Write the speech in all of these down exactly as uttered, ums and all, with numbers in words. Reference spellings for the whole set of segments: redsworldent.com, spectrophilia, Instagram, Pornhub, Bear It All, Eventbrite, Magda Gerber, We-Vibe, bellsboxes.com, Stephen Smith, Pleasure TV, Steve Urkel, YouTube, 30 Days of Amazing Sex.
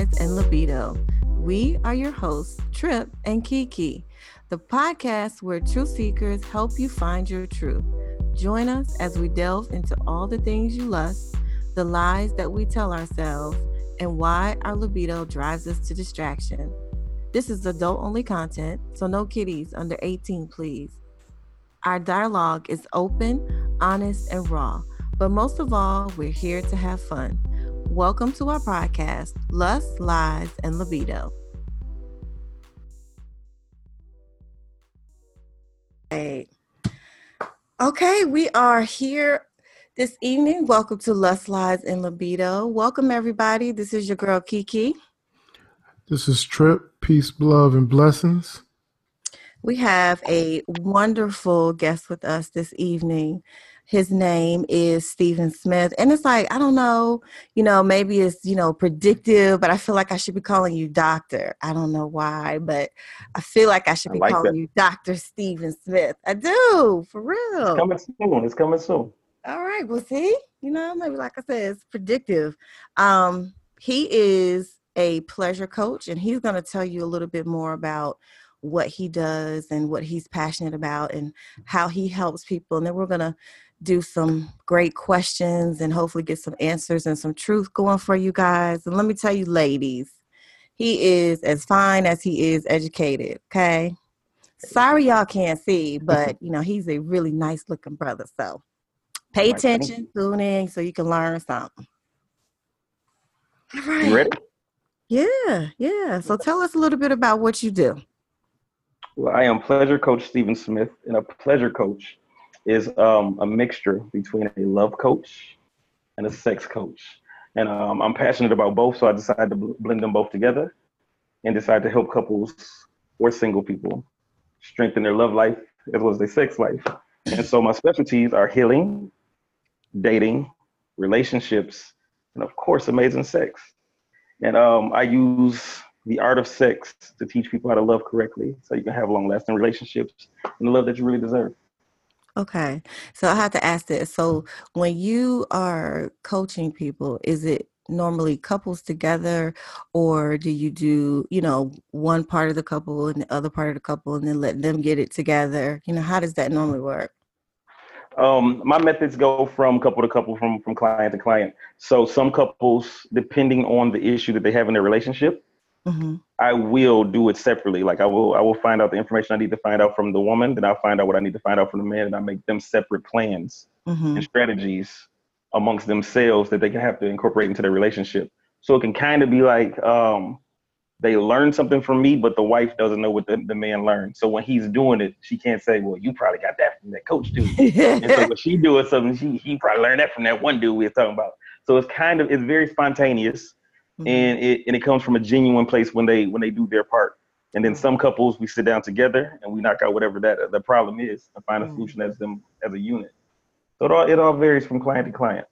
Minds, and Libido. We are your hosts, Trip and Kiki, the podcast where truth seekers help you find your truth. Join us as we delve into all the things you lust, the lies that we tell ourselves, and why our libido drives us to distraction. This is adult-only content, so no kiddies under eighteen, please. Our dialogue is open, honest, and raw, but most of all, we're here to have fun. Welcome to our podcast, Lust, Lies, and Libido. Hey. Okay, we are here this evening. Welcome to Lust, Lies, and Libido. Welcome, everybody. This is your girl, Kiki. This is Trip. Peace, love, and blessings. We have a wonderful guest with us this evening. His name is Stephen Smith. And it's like, I don't know, you know, maybe it's, you know, predictive, but I feel like I should be calling you doctor. I don't know why, but I feel like I should be I like calling that. you Doctor Stephen Smith. I do, for real. It's coming soon. It's coming soon. All right. Well, see, you know, maybe like I said, it's predictive. Um, he is a pleasure coach, and he's going to tell you a little bit more about what he does and what he's passionate about and how he helps people. And then we're going to do some great questions and hopefully get some answers and some truth going for you guys. And let me tell you, ladies, he is as fine as he is educated. Okay. Sorry y'all can't see, but you know, he's a really nice looking brother. So pay attention, tune in so you can learn something. All right. You ready? Yeah. Yeah. So tell us a little bit about what you do. Well, I am pleasure coach Stephen Smith, and a pleasure coach is um, a mixture between a love coach and a sex coach. And um, I'm passionate about both, so I decided to bl- blend them both together and decide to help couples or single people strengthen their love life as well as their sex life. And so my specialties are healing, dating, relationships, and of course, amazing sex. And um, I use the art of sex to teach people how to love correctly so you can have long-lasting relationships and the love that you really deserve. Okay. So I have to ask this. So when you are coaching people, is it normally couples together, or do you do, you know, one part of the couple and the other part of the couple and then let them get it together? You know, how does that normally work? Um, my methods go from couple to couple, from, from client to client. So some couples, depending on the issue that they have in their relationship, mm-hmm. I will do it separately. Like I will, I will find out the information I need to find out from the woman, then I'll find out what I need to find out from the man, and I make them separate plans mm-hmm. and strategies amongst themselves that they can have to incorporate into their relationship. So it can kind of be like um, they learn something from me, but the wife doesn't know what the, the man learned. So when he's doing it, she can't say, "Well, you probably got that from that coach dude." And so when she doing something, she he probably learned that from that one dude we were talking about. So it's kind of it's very spontaneous. And it and it comes from a genuine place when they when they do their part. And then some couples, we sit down together and we knock out whatever that the problem is and find a solution as them as a unit. So it all it all varies from client to client.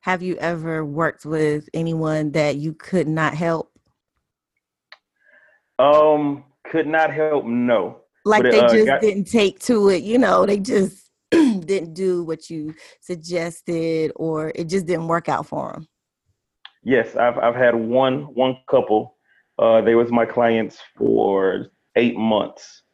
Have you ever worked with anyone that you could not help? Um, could not help. No, like but they it, uh, just got- didn't take to it. You know, they just didn't do what you suggested, or it just didn't work out for them. Yes, I've I've had one one couple. Uh, they was my clients for eight months,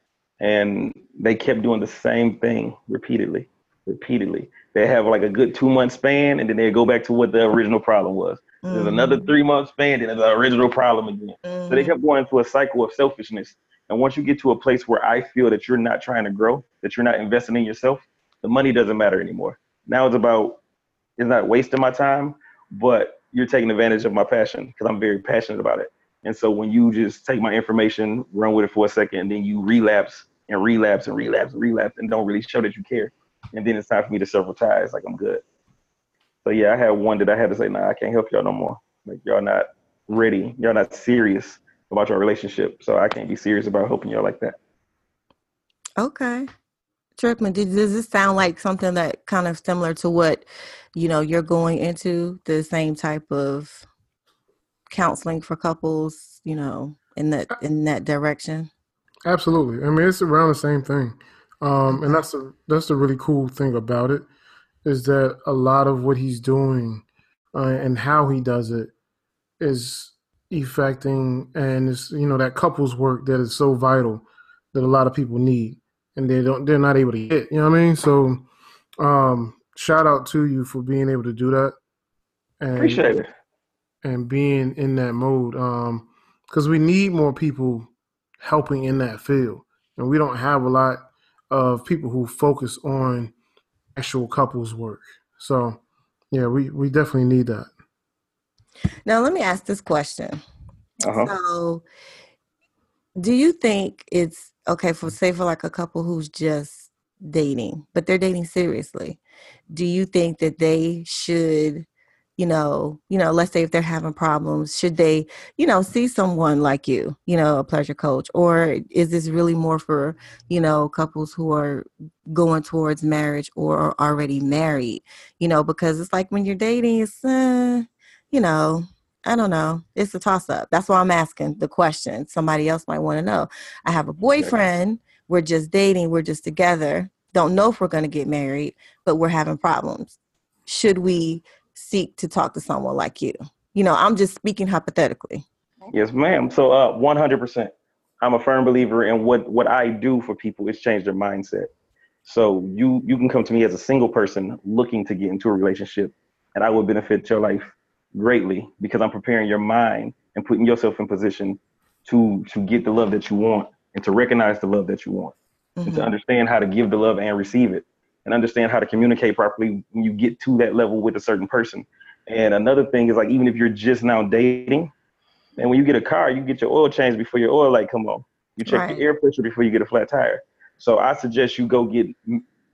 and they kept doing the same thing repeatedly, repeatedly. They have like a good two month span, and then they go back to what the original problem was. Mm. There's another three month span, and the original problem again. Mm. So they kept going through a cycle of selfishness. And once you get to a place where I feel that you're not trying to grow, that you're not investing in yourself, the money doesn't matter anymore. Now it's about it's not wasting my time, but you're taking advantage of my passion because I'm very passionate about it. And so when you just take my information, run with it for a second, and then you relapse and relapse and relapse and relapse and don't really show that you care. And then it's time for me to sever ties. Like, I'm good. So yeah, I had one that I had to say, nah, I can't help y'all no more. Like, y'all not ready. Y'all not serious about your relationship. So I can't be serious about helping y'all like that. Okay. Trickman, did, does this sound like something that kind of similar to what, you know, you're going into, the same type of counseling for couples, you know, in that in that direction? Absolutely. I mean, it's around the same thing. Um, and that's a, that's the really cool thing about it, is that a lot of what he's doing uh, and how he does it is effecting, and it's, you know, that couples work that is so vital that a lot of people need, and they don't, they're not able to get, you know what I mean? So um, shout out to you for being able to do that. And, appreciate it. And being in that mode, because um, we need more people helping in that field. And we don't have a lot of people who focus on actual couples work. So, yeah, we, we definitely need that. Now, let me ask this question. Uh-huh. So, do you think it's okay for, say, for like a couple who's just dating, but they're dating seriously? Do you think that they should, you know, you know, let's say if they're having problems, should they, you know, see someone like you, you know, a pleasure coach? Or is this really more for, you know, couples who are going towards marriage or are already married, you know, because it's like when you're dating, it's, uh, you know, I don't know. It's a toss up. That's why I'm asking the question. Somebody else might want to know. I have a boyfriend. We're just dating. We're just together. Don't know if we're going to get married, but we're having problems. Should we seek to talk to someone like you? You know, I'm just speaking hypothetically. Yes, ma'am. So uh, one hundred percent. I'm a firm believer in what, what I do for people is change their mindset. So you, you can come to me as a single person looking to get into a relationship, and I will benefit your life greatly because I'm preparing your mind and putting yourself in position to, to get the love that you want and to recognize the love that you want, mm-hmm. and to understand how to give the love and receive it, and understand how to communicate properly when you get to that level with a certain person. And another thing is, like, even if you're just now dating, and when you get a car, you get your oil changed before your oil light come on. You check right. your air pressure before you get a flat tire. So I suggest you go get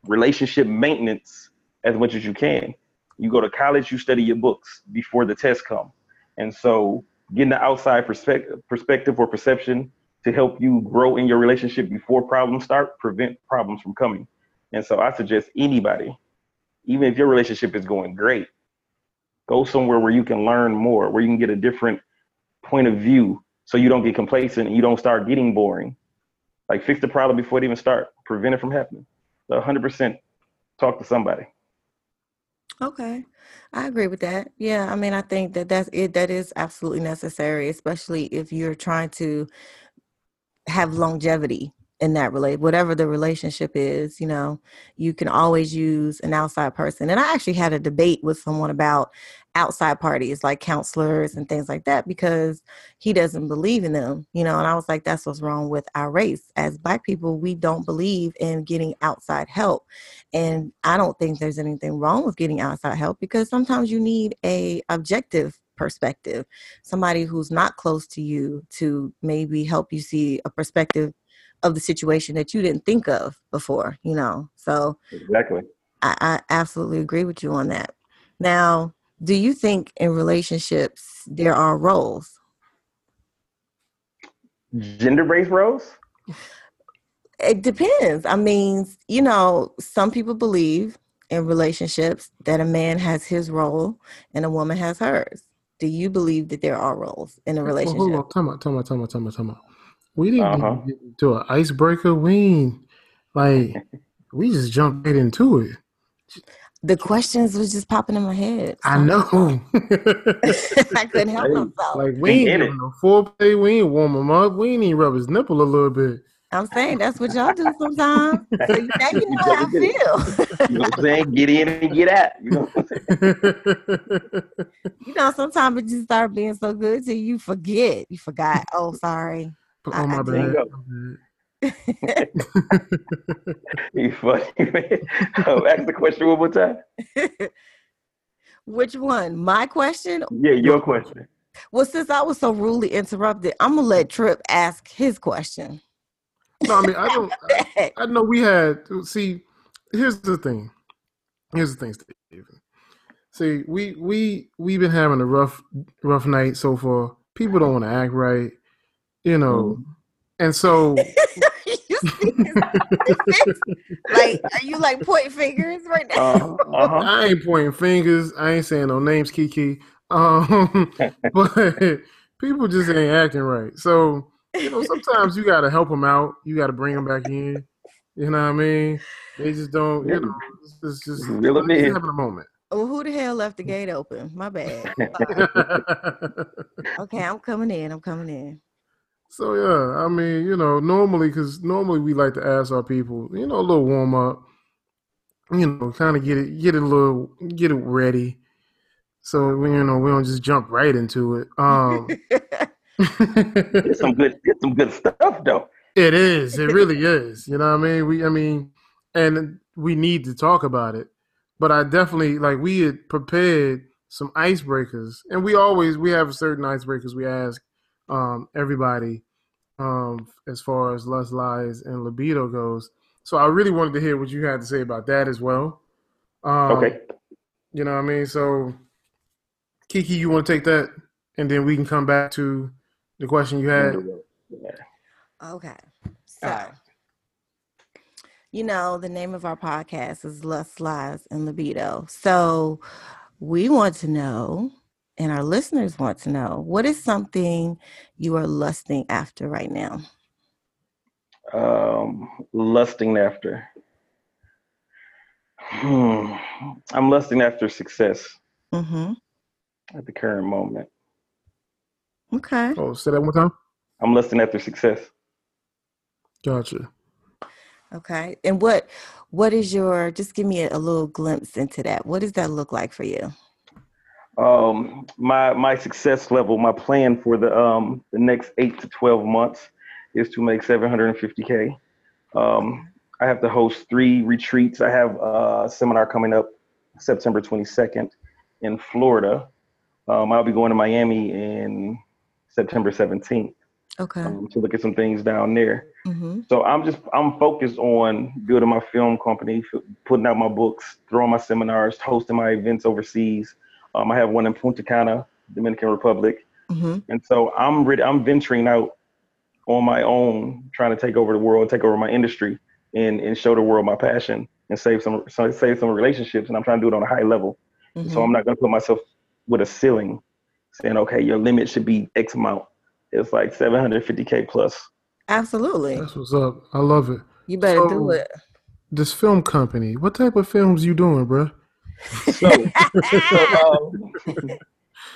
relationship maintenance as much as you can. You go to college, you study your books before the tests come. And so getting the outside perspective, perspective or perception to help you grow in your relationship before problems start, prevent problems from coming. And so I suggest anybody, even if your relationship is going great, go somewhere where you can learn more, where you can get a different point of view so you don't get complacent and you don't start getting boring. Like, fix the problem before it even starts. Prevent it from happening. So one hundred percent talk to somebody. Okay. I agree with that. Yeah. I mean, I think that that's it. That is absolutely necessary, especially if you're trying to have longevity in that relate, whatever the relationship is, you know, you can always use an outside person. And I actually had a debate with someone about outside parties, like counselors and things like that, because he doesn't believe in them, you know, and I was like, that's what's wrong with our race. As Black people, we don't believe in getting outside help. And I don't think there's anything wrong with getting outside help, because sometimes you need a objective perspective, somebody who's not close to you, to maybe help you see a perspective of the situation that you didn't think of before, you know? So exactly, I, I absolutely agree with you on that. Now, do you think in relationships there are roles? Gender-based roles? It depends. I mean, you know, some people believe in relationships that a man has his role and a woman has hers. Do you believe that there are roles in a relationship? Hold on, time out, time out, time out, time out, time out. We didn't uh-huh. get into an icebreaker. We like we just jumped right into it. The questions was just popping in my head. So. I know. I couldn't help hey, myself. Like we ain't doing no foreplay. We ain't warm him up. We ain't even rub his nipple a little bit. I'm saying that's what y'all do sometimes. So you, now you know how I feel. You know what I'm saying? Get in and get out. You know what I'm saying? You know, sometimes it just start being so good till you forget. You forgot. Oh, sorry. Oh, my bad. You funny, man. Oh, ask the question one more time. Which one? My question? Yeah, your question. Well, since I was so rudely interrupted, I'm going to let Tripp ask his question. No, I mean, I don't. I, I know we had, see, here's the thing. Here's the thing, Stephen. See, we, we, we've been having a rough, rough night so far. People don't want to act right. You know, mm-hmm. and so like, are you like pointing fingers right now? Uh, uh-huh. I ain't pointing fingers. I ain't saying no names, Kiki. Um, but people just ain't acting right. So you know, sometimes you gotta help them out. You gotta bring them back in. You know what I mean? They just don't. You know, it's just, it's just, it's just having a moment. Oh, who the hell left the gate open? My bad. Okay, I'm coming in. I'm coming in. So, yeah, I mean, you know, normally, because normally we like to ask our people, you know, a little warm up, you know, kind of get it, get it a little, get it ready. So, you know, we don't just jump right into it. Um, it's some good, it's some good stuff, though. It is. It really is. You know what I mean? We, I mean, and we need to talk about it. But I definitely, like, we had prepared some icebreakers. And we always, we have certain icebreakers we ask um, everybody um, as far as lust, lies, and libido goes. So I really wanted to hear what you had to say about that as well. Um, okay. You know what I mean? So, Kiki, you want to take that? And then we can come back to the question you had. Okay. So. Uh, You know, the name of our podcast is Lust, Lies, and Libido. So we want to know, and our listeners want to know, what is something you are lusting after right now? Um, lusting after. Hmm. I'm lusting after success. Mm-hmm. At the current moment. Okay. Oh, say that one time. I'm lusting after success. Gotcha. Okay. And what, what is your, just give me a, a little glimpse into that. What does that look like for you? Um, my, my success level, my plan for the, um, the next eight to twelve months is to make seven hundred fifty K. Um, I have to host three retreats. I have a seminar coming up September twenty-second in Florida. Um, I'll be going to Miami in September seventeenth. Okay. Um, to look at some things down there. Mm-hmm. So I'm just, I'm focused on building my film company, f- putting out my books, throwing my seminars, hosting my events overseas. Um, I have one in Punta Cana, Dominican Republic. Mm-hmm. And so I'm ready, I'm venturing out on my own, trying to take over the world, take over my industry and, and show the world my passion and save some, so save some relationships. And I'm trying to do it on a high level. Mm-hmm. So I'm not going to put myself with a ceiling saying, okay, your limit should be X amount. It's like seven hundred fifty K plus. Absolutely. That's what's up. I love it. You better so, do it. This film company, what type of films you doing, bro? So, so, um,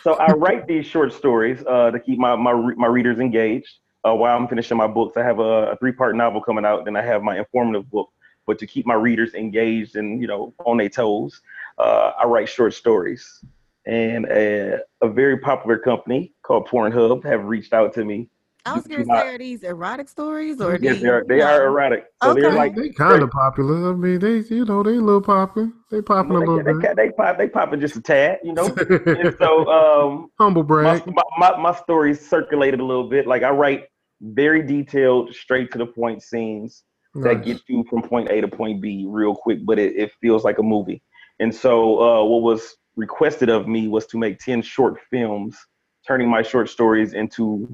so I write these short stories uh, to keep my, my, my readers engaged uh, while I'm finishing my books. I have a, a three-part novel coming out, then I have my informative book. But to keep my readers engaged and, you know, on their toes, uh, I write short stories. And a, a very popular company called Pornhub have reached out to me. I was going to say, are these erotic stories? Or yes, they are, they are erotic. So okay. They're like, they kind of popular. I mean, they, you know, they a little popping. They popping well, a little they, bit. They, they pop, they popping just a tad, you know? And so, um, humble brag. My, my, my stories circulated a little bit. Like I write very detailed, straight to the point scenes nice. That get you from point A to point B real quick, but it, it feels like a movie. And so uh, what was requested of me was to make ten short films, turning my short stories into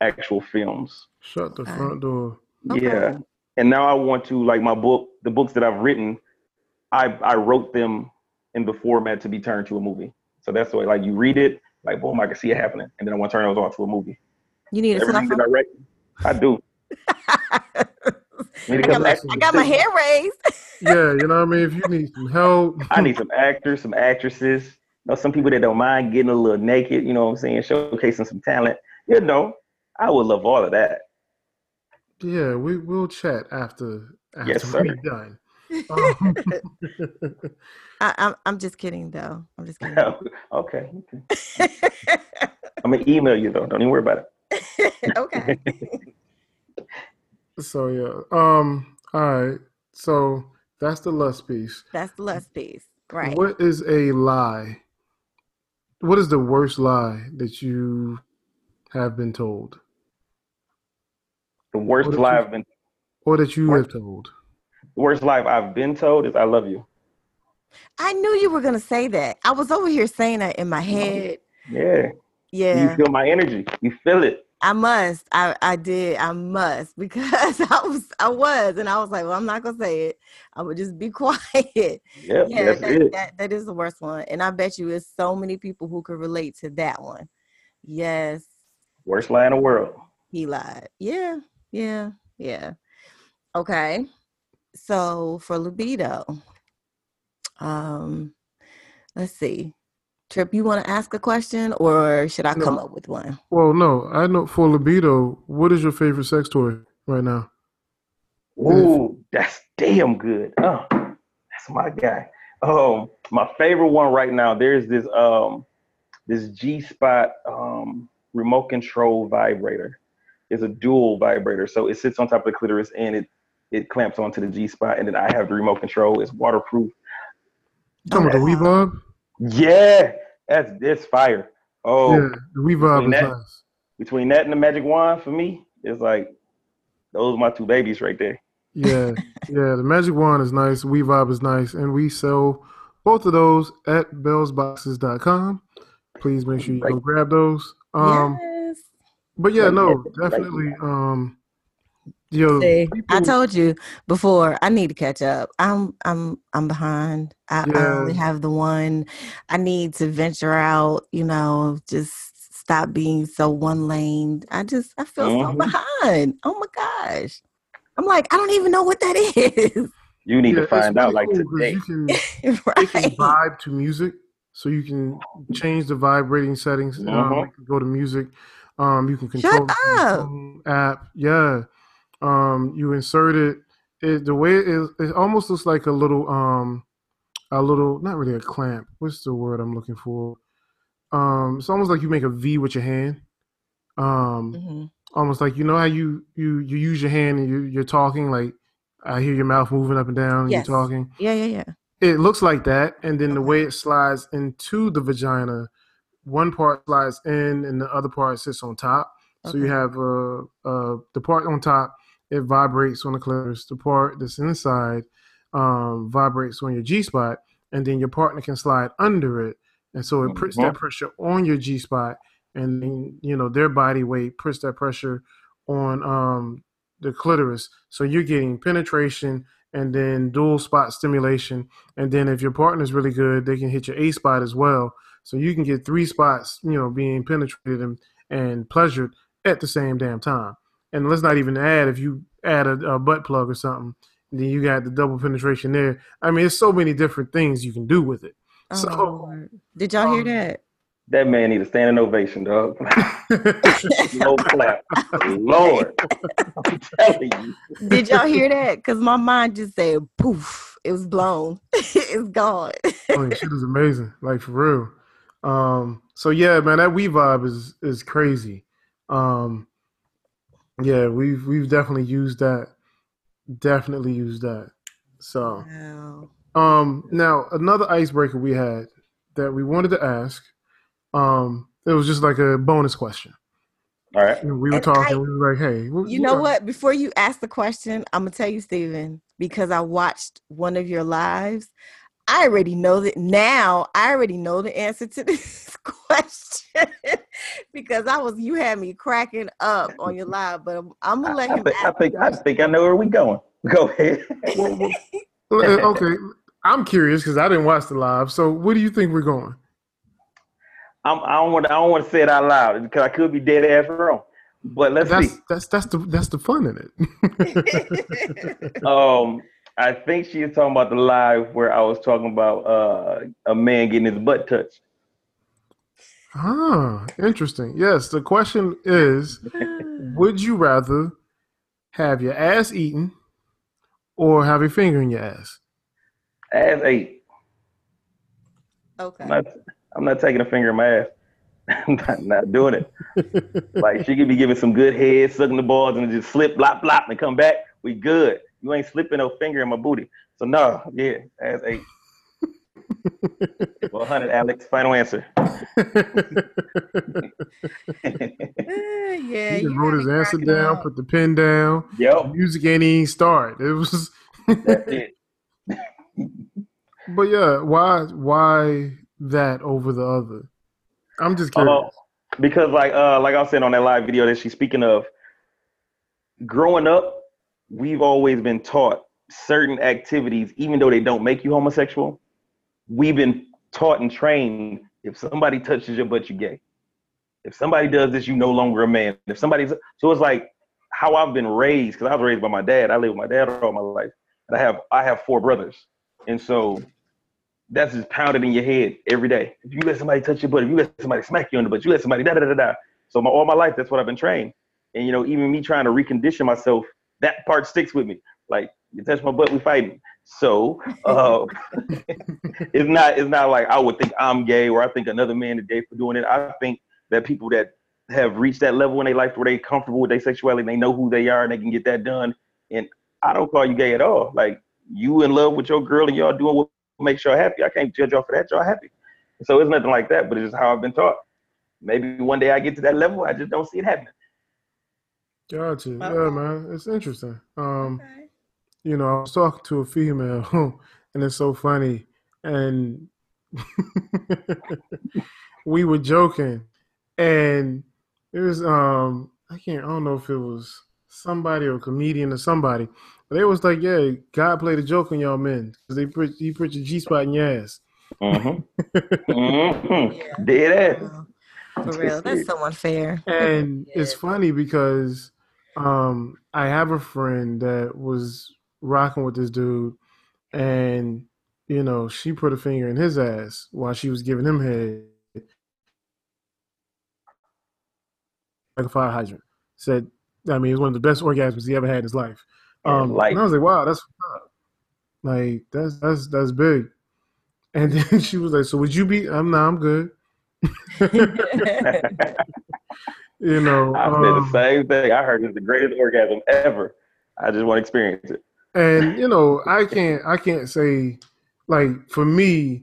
actual films. Shut the front door. Yeah. Okay. And now I want to, like my book, the books that I've written, I I wrote them in the format to be turned to a movie. So that's the way, like you read it, like boom, I can see it happening. And then I want to turn those all to a movie. You need a cell phone? I, I do. I, I, got my, I got my hair raised. Yeah, you know what I mean? If you need some help. I need some actors, some actresses. You know, some people that don't mind getting a little naked, you know what I'm saying, showcasing some talent. You know, I would love all of that. Yeah, we will chat after, after yes, we're done. Um, I, I'm, I'm just kidding, though. I'm just kidding. okay. okay. I'm going to email you, though. Don't even worry about it. Okay. So, yeah. Um. All right. So that's the lust piece. That's the lust piece. Right. What is a lie? What is the worst lie that you have been told? The worst lie you, I've been Or that you worst, have told. The worst lie I've been told is I love you. I knew you were going to say that. I was over here saying that in my head. Yeah. Yeah. You feel my energy. You feel it. I must. I, I did. I must because I was. I was, and I was like, "Well, I'm not gonna say it. I would just be quiet." Yep, yeah, that's that, it. That, that is the worst one, and I bet you, it's so many people who could relate to that one. Yes. Worst lie in the world. He lied. Yeah, yeah, yeah. Okay. So for libido, um, Let's see. Trip, you want to ask a question or should I no. come up with one? Well, no. I know for libido, what is your favorite sex toy right now? Ooh, that's damn good. Oh, that's my guy. Um, my favorite one right now, there's this um this G-Spot um remote control vibrator. It's a dual vibrator. So it sits on top of the clitoris and it it clamps onto the G-Spot, and then I have the remote control. It's waterproof. You talking about the We-Vibe? Yeah, that's that's fire. Oh, yeah, the We-Vibe is that, nice. Between that and the Magic Wand, for me, it's like those are my two babies right there. Yeah, yeah, the Magic Wand is nice. We-Vibe is nice, and we sell both of those at bells boxes dot com. Please make sure you right. go grab those. Um, yes. But yeah, no, definitely. Um, yo, See, people, I told you before, I need to catch up. I'm, I'm, I'm behind. I, yeah. I only have the one. I need to venture out. You know, just stop being so one laned. I just, I feel mm-hmm. so behind. Oh my gosh! I'm like, I don't even know what that is. You need yeah, to find out, like cool, today. You can, right. you can vibe to music, so you can change the vibrating settings. Mm-hmm. Um, you can go to music. Um, you can control the app. Yeah. Um, you insert it, it the way it is, it almost looks like a little, um, a little, not really a clamp. What's the word I'm looking for? Um, it's almost like you make a V with your hand. Um, mm-hmm. almost like, you know how you, you, you use your hand and you, you're talking, like I hear your mouth moving up and down. Yes. And you're talking. Yeah, yeah, yeah. It looks like that. And then okay. the way it slides into the vagina, one part slides in and the other part sits on top. Okay. So you have, uh, uh, the part on top, it vibrates on the clitoris. The part that's inside um, vibrates on your G-spot, and then your partner can slide under it. And so it puts that pressure on your G-spot, and then, you know, their body weight puts that pressure on um, the clitoris. So you're getting penetration and then dual spot stimulation. And then if your partner's really good, they can hit your A spot as well. So you can get three spots, you know, being penetrated and, and pleasured at the same damn time. And let's not even add, if you add a, a butt plug or something, then you got the double penetration there. I mean, there's so many different things you can do with it. Oh, so, did y'all um, hear that? That man need a standing ovation, dog. Low clap. Lord. I'm telling you. Did y'all hear that? Because my mind just said, poof. It was blown. It's gone. I mean, shit is amazing. Like, for real. Um, so, yeah, man, that We-Vibe is, is crazy. Um Yeah, we've we've definitely used that. Definitely used that. So, wow. um, now another icebreaker we had that we wanted to ask. Um, it was just like a bonus question. All right, and we were and talking. I, we were like, "Hey, what, you know what? what? Before you ask the question, I'm gonna tell you, Stephen, because I watched one of your lives. I already know that now. I already know the answer to this question because I was you had me cracking up on your live. But I'm, I'm gonna let I, him. I think, I think I think I know where we going. Go ahead. well, well, okay, I'm curious because I didn't watch the live. So where do you think we're going? I'm, I don't want. I don't want to say it out loud because I could be dead ass wrong. But let's that's, see. That's that's the that's the fun in it. um. I think she was talking about the live where I was talking about uh, a man getting his butt touched. Ah, interesting. Yes, the question is, would you rather have your ass eaten or have your finger in your ass? Ass ate. Okay. I'm not, I'm not taking a finger in my ass. I'm not, not doing it. Like, she could be giving some good head, sucking the balls, and just slip, blop, blop, and come back. We good. You ain't slipping no finger in my booty. So no, yeah, ass eight. Well, one hundred, Alex, final answer. Yeah, he wrote his answer down, up. Put the pen down. Yep. The music ain't even started. It was. That's it. But yeah, why, why that over the other? I'm just curious. Uh, because like, uh, like I was saying on that live video that she's speaking of, growing up, we've always been taught certain activities, even though they don't make you homosexual. We've been taught and trained, if somebody touches your butt, you're gay. If somebody does this, you're no longer a man. If somebody's, so it's like how I've been raised, because I was raised by my dad. I live with my dad all my life. And I have I have four brothers. And so that's just pounded in your head every day. If you let somebody touch your butt, if you let somebody smack you on the butt, you let somebody da da da da. So my, all my life, that's what I've been trained. And, you know, even me trying to recondition myself, that part sticks with me. Like, you touch my butt, we fighting. So uh, it's not it's not like I would think I'm gay or I think another man is gay for doing it. I think that people that have reached that level in their life where they're comfortable with their sexuality, they know who they are and they can get that done. And I don't call you gay at all. Like, you in love with your girl and y'all doing what makes y'all happy. I can't judge y'all for that. Y'all happy. So it's nothing like that, but it's just how I've been taught. Maybe one day I get to that level. I just don't see it happening. Gotcha. Yeah, man. It's interesting. Um, okay. You know, I was talking to a female, and it's so funny. And we were joking, and it was um, I can't, I don't know if it was somebody or a comedian or somebody, but they was like, "Yeah, God played a joke on y'all men because they put he put your G spot in your ass." Mm-hmm. Mm-hmm. Yeah. Did it? For real, that's so unfair. And yeah. It's funny because um, I have a friend that was rocking with this dude, and you know, she put a finger in his ass while she was giving him head, like a fire hydrant. Said, I mean, it was one of the best orgasms he ever had in his life. Um, like, and I was like, wow, that's like that's that's that's big. And then she was like, so would you be? I'm nah, I'm good. You know, I said um, the same thing. I heard it's the greatest orgasm ever. I just want to experience it. And you know, I can't, I can't say, like, for me,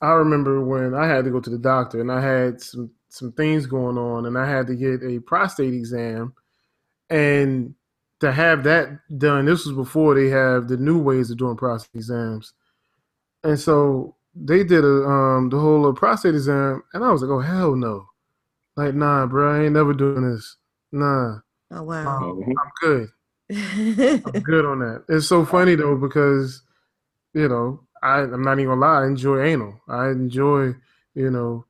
I remember when I had to go to the doctor and I had some some things going on, and I had to get a prostate exam, and to have that done, this was before they have the new ways of doing prostate exams, and so they did a um the whole prostate exam, and I was like, oh hell no. Like, nah, bro, I ain't never doing this. Nah. Oh, wow. Um, I'm good. I'm good on that. It's so funny, though, because, you know, I, I'm not even going to lie. I enjoy anal. I enjoy, you know,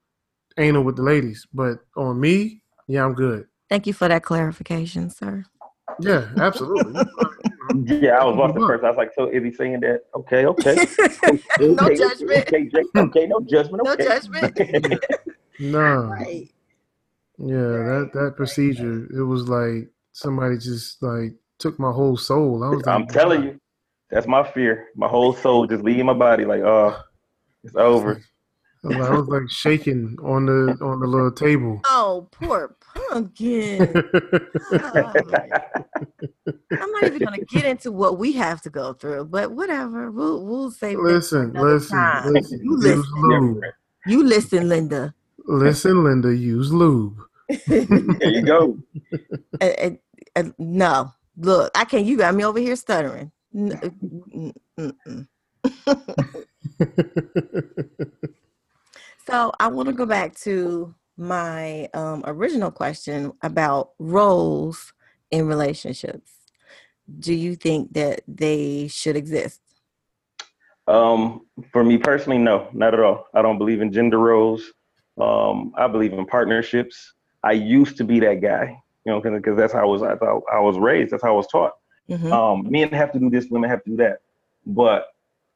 anal with the ladies. But on me, yeah, I'm good. Thank you for that clarification, sir. Yeah, absolutely. Yeah, I was lost at first. I was like, so is he saying that? Okay, okay. No okay, judgment. Okay, okay, no judgment. Okay. No judgment. No. Right. Yeah, that, that procedure, it was like somebody just like took my whole soul. I was like, I'm telling you, that's my fear. My whole soul just leaving my body, like, oh, it's over. I was like, I was like shaking on the on the little table. Oh, poor pumpkin. Oh. I'm not even gonna get into what we have to go through, but whatever. We'll we'll save. Listen, listen, time. listen. You listen. You listen, Linda. Listen, Linda, use lube. There you go. Uh, uh, uh, no, look, I can't. You got me over here stuttering. N- So I want to go back to my um, original question about roles in relationships. Do you think that they should exist? Um, for me personally, no, not at all. I don't believe in gender roles. Um, I believe in partnerships. I used to be that guy, you know, because that's how I was, I thought I was raised. That's how I was taught. Mm-hmm. Um, men have to do this, women have to do that. But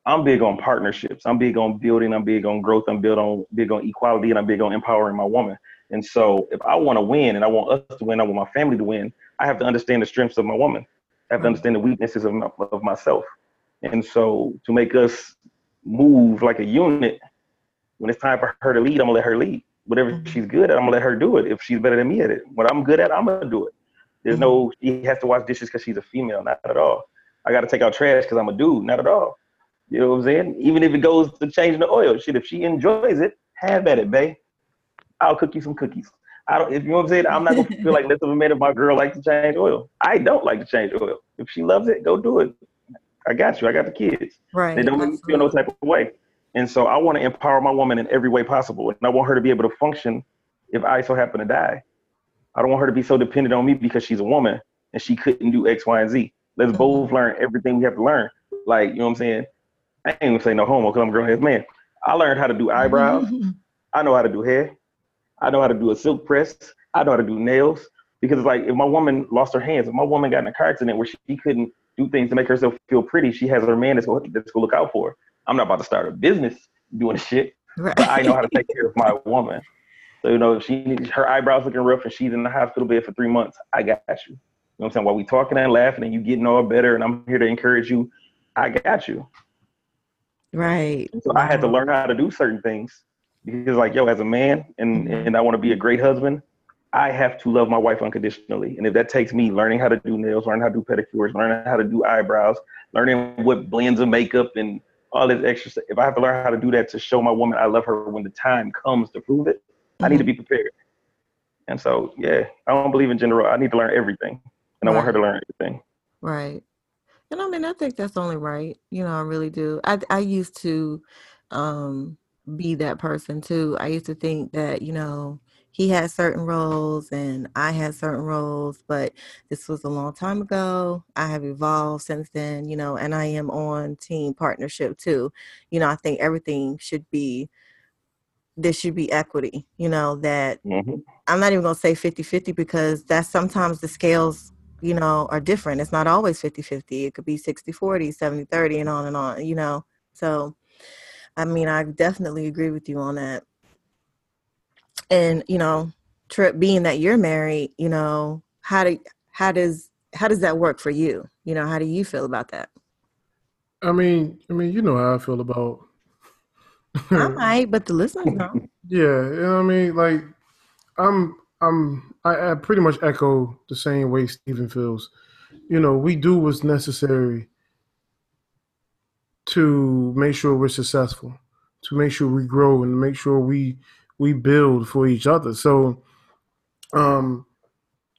I'm big on partnerships. I'm big on building. I'm big on growth. I'm big on big on equality, and I'm big on empowering my woman. And so if I want to win, and I want us to win, I want my family to win, I have to understand the strengths of my woman. I have to understand the weaknesses of, my, of myself. And so to make us move like a unit, when it's time for her to lead, I'm gonna let her lead. Whatever mm-hmm. she's good at, I'm gonna let her do it. If she's better than me at it, what I'm good at, I'm gonna do it. There's mm-hmm. no, she has to wash dishes because she's a female, not at all. I gotta take out trash because I'm a dude, not at all. You know what I'm saying? Even if it goes to changing the oil, shit, if she enjoys it, have at it, babe. I'll cook you some cookies. I don't, if you know what I'm saying, I'm not gonna feel like less of a man if my girl likes to change oil. I don't like to change oil. If she loves it, go do it. I got you, I got the kids. Right. They don't make me feel no type of way. And so I want to empower my woman in every way possible. And I want her to be able to function if I so happen to die. I don't want her to be so dependent on me because she's a woman and she couldn't do X, Y, and Z. Let's mm-hmm. both learn everything we have to learn. Like, you know what I'm saying? I ain't gonna say no homo because I'm a grown-ass man. I learned how to do eyebrows. Mm-hmm. I know how to do hair. I know how to do a silk press. I know how to do nails. Because it's like, if my woman lost her hands, if my woman got in a car accident where she couldn't do things to make herself feel pretty, she has her man that's gonna, that's gonna look out for her. I'm not about to start a business doing shit. Right. But I know how to take care of my woman. So, you know, if she needs, her eyebrows looking rough and she's in the hospital bed for three months, I got you. You know what I'm saying? While we talking and laughing and you getting all better and I'm here to encourage you, I got you. Right. So I had to learn how to do certain things because, like, yo, as a man and, and I want to be a great husband, I have to love my wife unconditionally. And if that takes me learning how to do nails, learning how to do pedicures, learning how to do eyebrows, learning what blends of makeup and all this extra stuff, if I have to learn how to do that to show my woman I love her when the time comes to prove it, I need to be prepared. And so, yeah, I don't believe in general. I need to learn everything. And I right. want her to learn everything. Right. And I mean, I think that's only right. You know, I really do. I, I used to um, be that person too. I used to think that, you know, he had certain roles and I had certain roles, but this was a long time ago. I have evolved since then, you know, and I am on team partnership too. You know, I think everything should be, there should be equity, you know, that mm-hmm. I'm not even going to say fifty-fifty because that's sometimes the scales, you know, are different. It's not always fifty-fifty. It could be sixty-forty, seventy-thirty and on and on, you know? So, I mean, I definitely agree with you on that. And, you know, Trip, being that you're married, you know, how do, how does, how does that work for you? You know, how do you feel about that? I mean, I mean, you know how I feel about I might, but the listeners don't. Yeah, you know what I mean? Like, I'm, I'm, I, I pretty much echo the same way Stephen feels. You know, we do what's necessary to make sure we're successful, to make sure we grow and make sure we, we build for each other. So, um,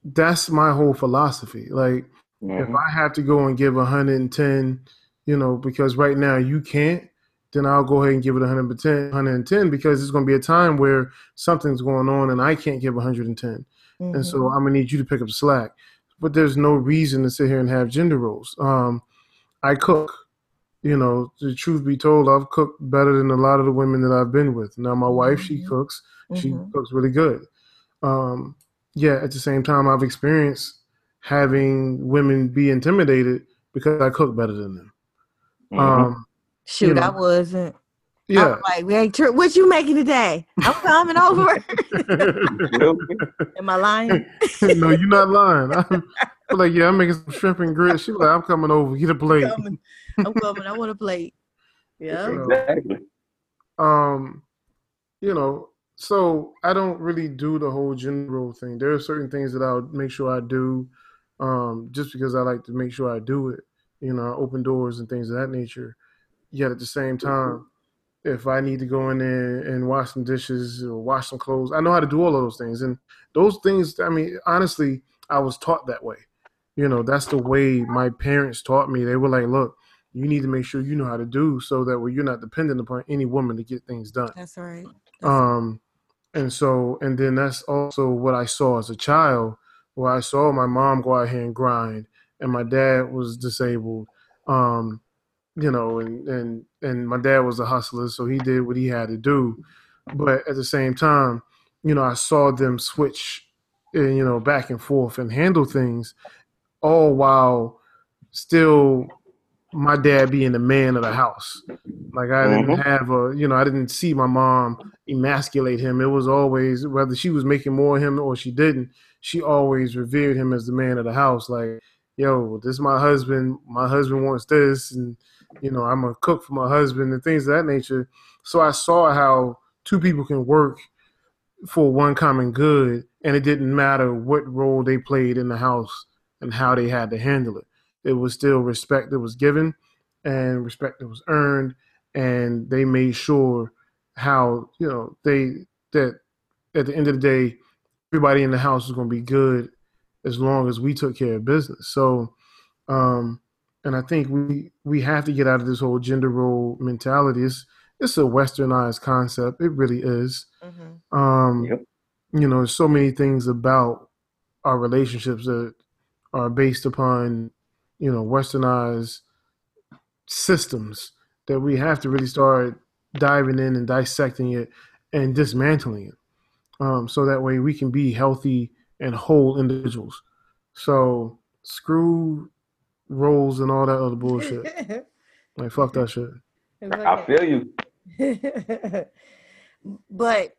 that's my whole philosophy. Like, mm-hmm. if I have to go and give one hundred ten, you know, because right now you can't, then I'll go ahead and give it one hundred ten because it's going to be a time where something's going on and I can't give one hundred ten. Mm-hmm. And so I'm going to need you to pick up slack. But there's no reason to sit here and have gender roles. Um, I cook. You know, the truth be told, I've cooked better than a lot of the women that I've been with. Now, my wife, mm-hmm. she cooks. Mm-hmm. She cooks really good. Um, yeah, at the same time, I've experienced having women be intimidated because I cook better than them. Mm-hmm. Um Shoot, you know, I wasn't. Yeah. I was like, hey, what you making today? I'm coming over. Am I lying? No, you're not lying. I'm, I'm like, yeah, I'm making some shrimp and grits. She's like, I'm coming over. Get a plate. I'm coming. I'm coming. I want a plate. Yeah. Exactly. Um, you know, so I don't really do the whole gender role thing. There are certain things that I'll make sure I do um, just because I like to make sure I do it. You know, I open doors and things of that nature. Yet at the same time, if I need to go in there and wash some dishes or wash some clothes, I know how to do all of those things. And those things, I mean, honestly, I was taught that way. You know, that's the way my parents taught me. They were like, look, you need to make sure you know how to do so that way you're not dependent upon any woman to get things done. That's right. That's um, and so, and then that's also what I saw as a child, where I saw my mom go out here and grind and my dad was disabled. Um, You know, and, and and my dad was a hustler, so he did what he had to do. But at the same time, you know, I saw them switch, and, you know, back and forth and handle things, all while still my dad being the man of the house. Like I didn't mm-hmm. have a, you know, I didn't see my mom emasculate him. It was always whether she was making more of him or she didn't. She always revered him as the man of the house. Like, yo, this is my husband. My husband wants this, and you know, I'm a cook for my husband and things of that nature. So I saw how two people can work for one common good, and it didn't matter what role they played in the house and how they had to handle it. It was still respect that was given and respect that was earned, and they made sure how, you know, they that at the end of the day, everybody in the house was going to be good as long as we took care of business. So, um, and I think we, we have to get out of this whole gender role mentality. It's, it's a westernized concept. It really is. Mm-hmm. Um, yep. You know, so many things about our relationships that are based upon, you know, westernized systems that we have to really start diving in and dissecting it and dismantling it. Um, so that way we can be healthy and whole individuals. So screw roles and all that other bullshit. Like, fuck that shit. I feel you. But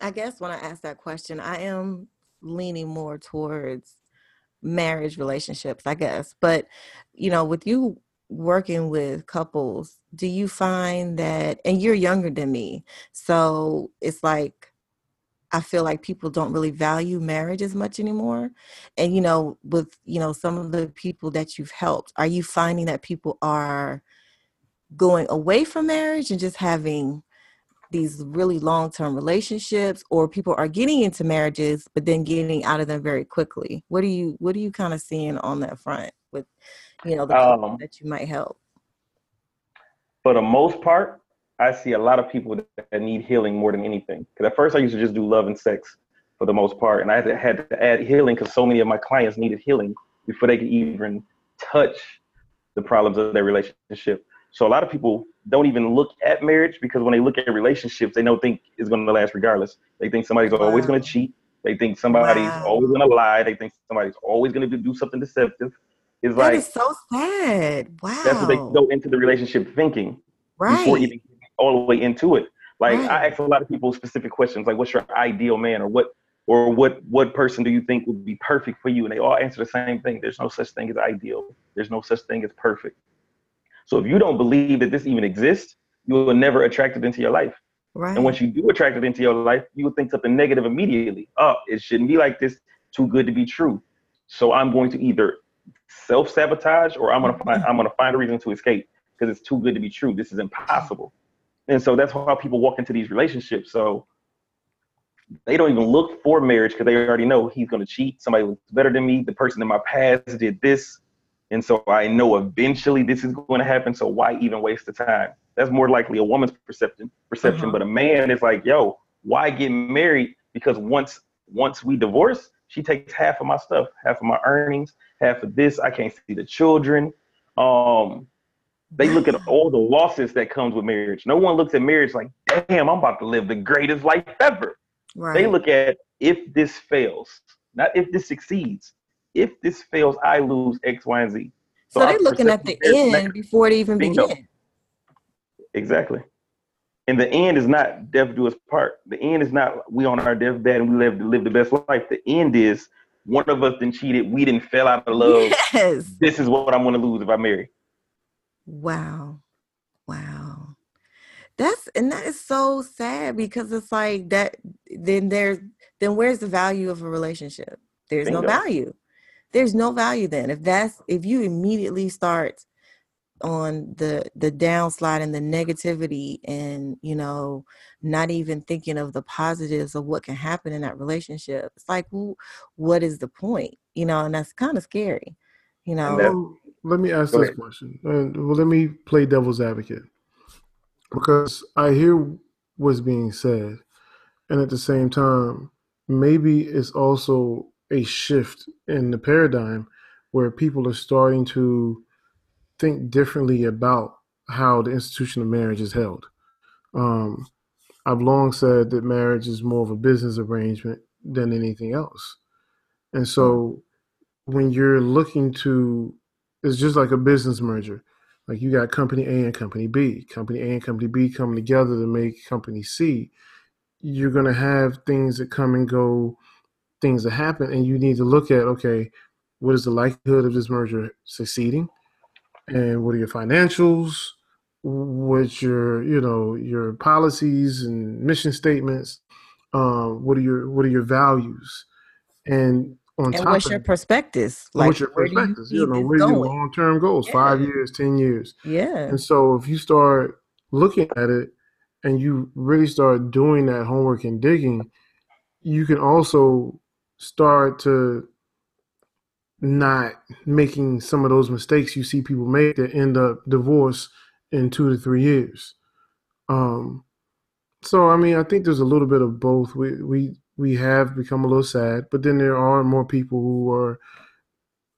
I guess when I ask that question, I am leaning more towards marriage relationships, I guess. But, you know, with you working with couples, do you find that, and you're younger than me, so it's like, I feel like people don't really value marriage as much anymore. And, you know, with, you know, some of the people that you've helped, are you finding that people are going away from marriage and just having these really long-term relationships, or people are getting into marriages, but then getting out of them very quickly? What do you, what are you kind of seeing on that front with, you know, the um, people that you might help? For the most part, I see a lot of people that need healing more than anything. Because at first I used to just do love and sex for the most part. And I had to, had to add healing because so many of my clients needed healing before they could even touch the problems of their relationship. So a lot of people don't even look at marriage because when they look at relationships, they don't think it's going to last regardless. They think somebody's wow. always going to cheat. They think somebody's wow. always going to lie. They think somebody's always going to do something deceptive. It's that like, is so sad. Wow. That's what they go into the relationship thinking. Right. Before even all the way into it. Like right. I ask a lot of people specific questions, like what's your ideal man, or what, or what, what person do you think would be perfect for you? And they all answer the same thing. There's no such thing as ideal. There's no such thing as perfect. So if you don't believe that this even exists, you will never attract it into your life. Right. And once you do attract it into your life, you will think something negative immediately. Oh, it shouldn't be like this. Too good to be true. So I'm going to either self-sabotage, or I'm going to find, I'm going to find a reason to escape because it's too good to be true. This is impossible. And so that's how people walk into these relationships. So they don't even look for marriage because they already know he's going to cheat. Somebody looks better than me. The person in my past did this. And so I know eventually this is going to happen. So why even waste the time? That's more likely a woman's perception. perception. Uh-huh. But a man is like, yo, why get married? Because once once we divorce, she takes half of my stuff, half of my earnings, half of this. I can't see the children. Um, They look at all the losses that comes with marriage. No one looks at marriage like, damn, I'm about to live the greatest life ever. Right. They look at if this fails, not if this succeeds. If this fails, I lose X, Y, and Z. So, so they're looking at the end before it even begins. Exactly. And the end is not death do us part. The end is not we on our deathbed and we live live the best life. The end is one of us didn't cheat it. We didn't fail out of love. Yes. This is what I'm going to lose if I marry. Wow. Wow. That's, and that is so sad because it's like that, then there's, then where's the value of a relationship? There's Bingo. no value. There's no value then. If that's, if you immediately start on the, the downslide and the negativity and, you know, not even thinking of the positives of what can happen in that relationship, it's like, well, what is the point? You know, and that's kind of scary, you know? Well, let me ask this question. Uh, well, let me play devil's advocate, because I hear what's being said. And at the same time, maybe it's also a shift in the paradigm where people are starting to think differently about how the institution of marriage is held. Um, I've long said that marriage is more of a business arrangement than anything else. And so when you're looking to, it's just like a business merger. Like you got company A and company B. Company A and company B come together to make company C. You're going to have things that come and go, things that happen, and you need to look at, okay, what is the likelihood of this merger succeeding? And what are your financials? What's your, you know, your policies and mission statements? Uh, what are your, what are your values? And on and top what's, of your it, prospectus? Like, what's your perspectives? You, you know, what are your long-term goals? Yeah. Five years, ten years. Yeah. And so if you start looking at it and you really start doing that homework and digging, you can also start to not making some of those mistakes you see people make that end up divorced in two to three years. Um, so, I mean, I think there's a little bit of both. We, we, we have become a little sad, but then there are more people who are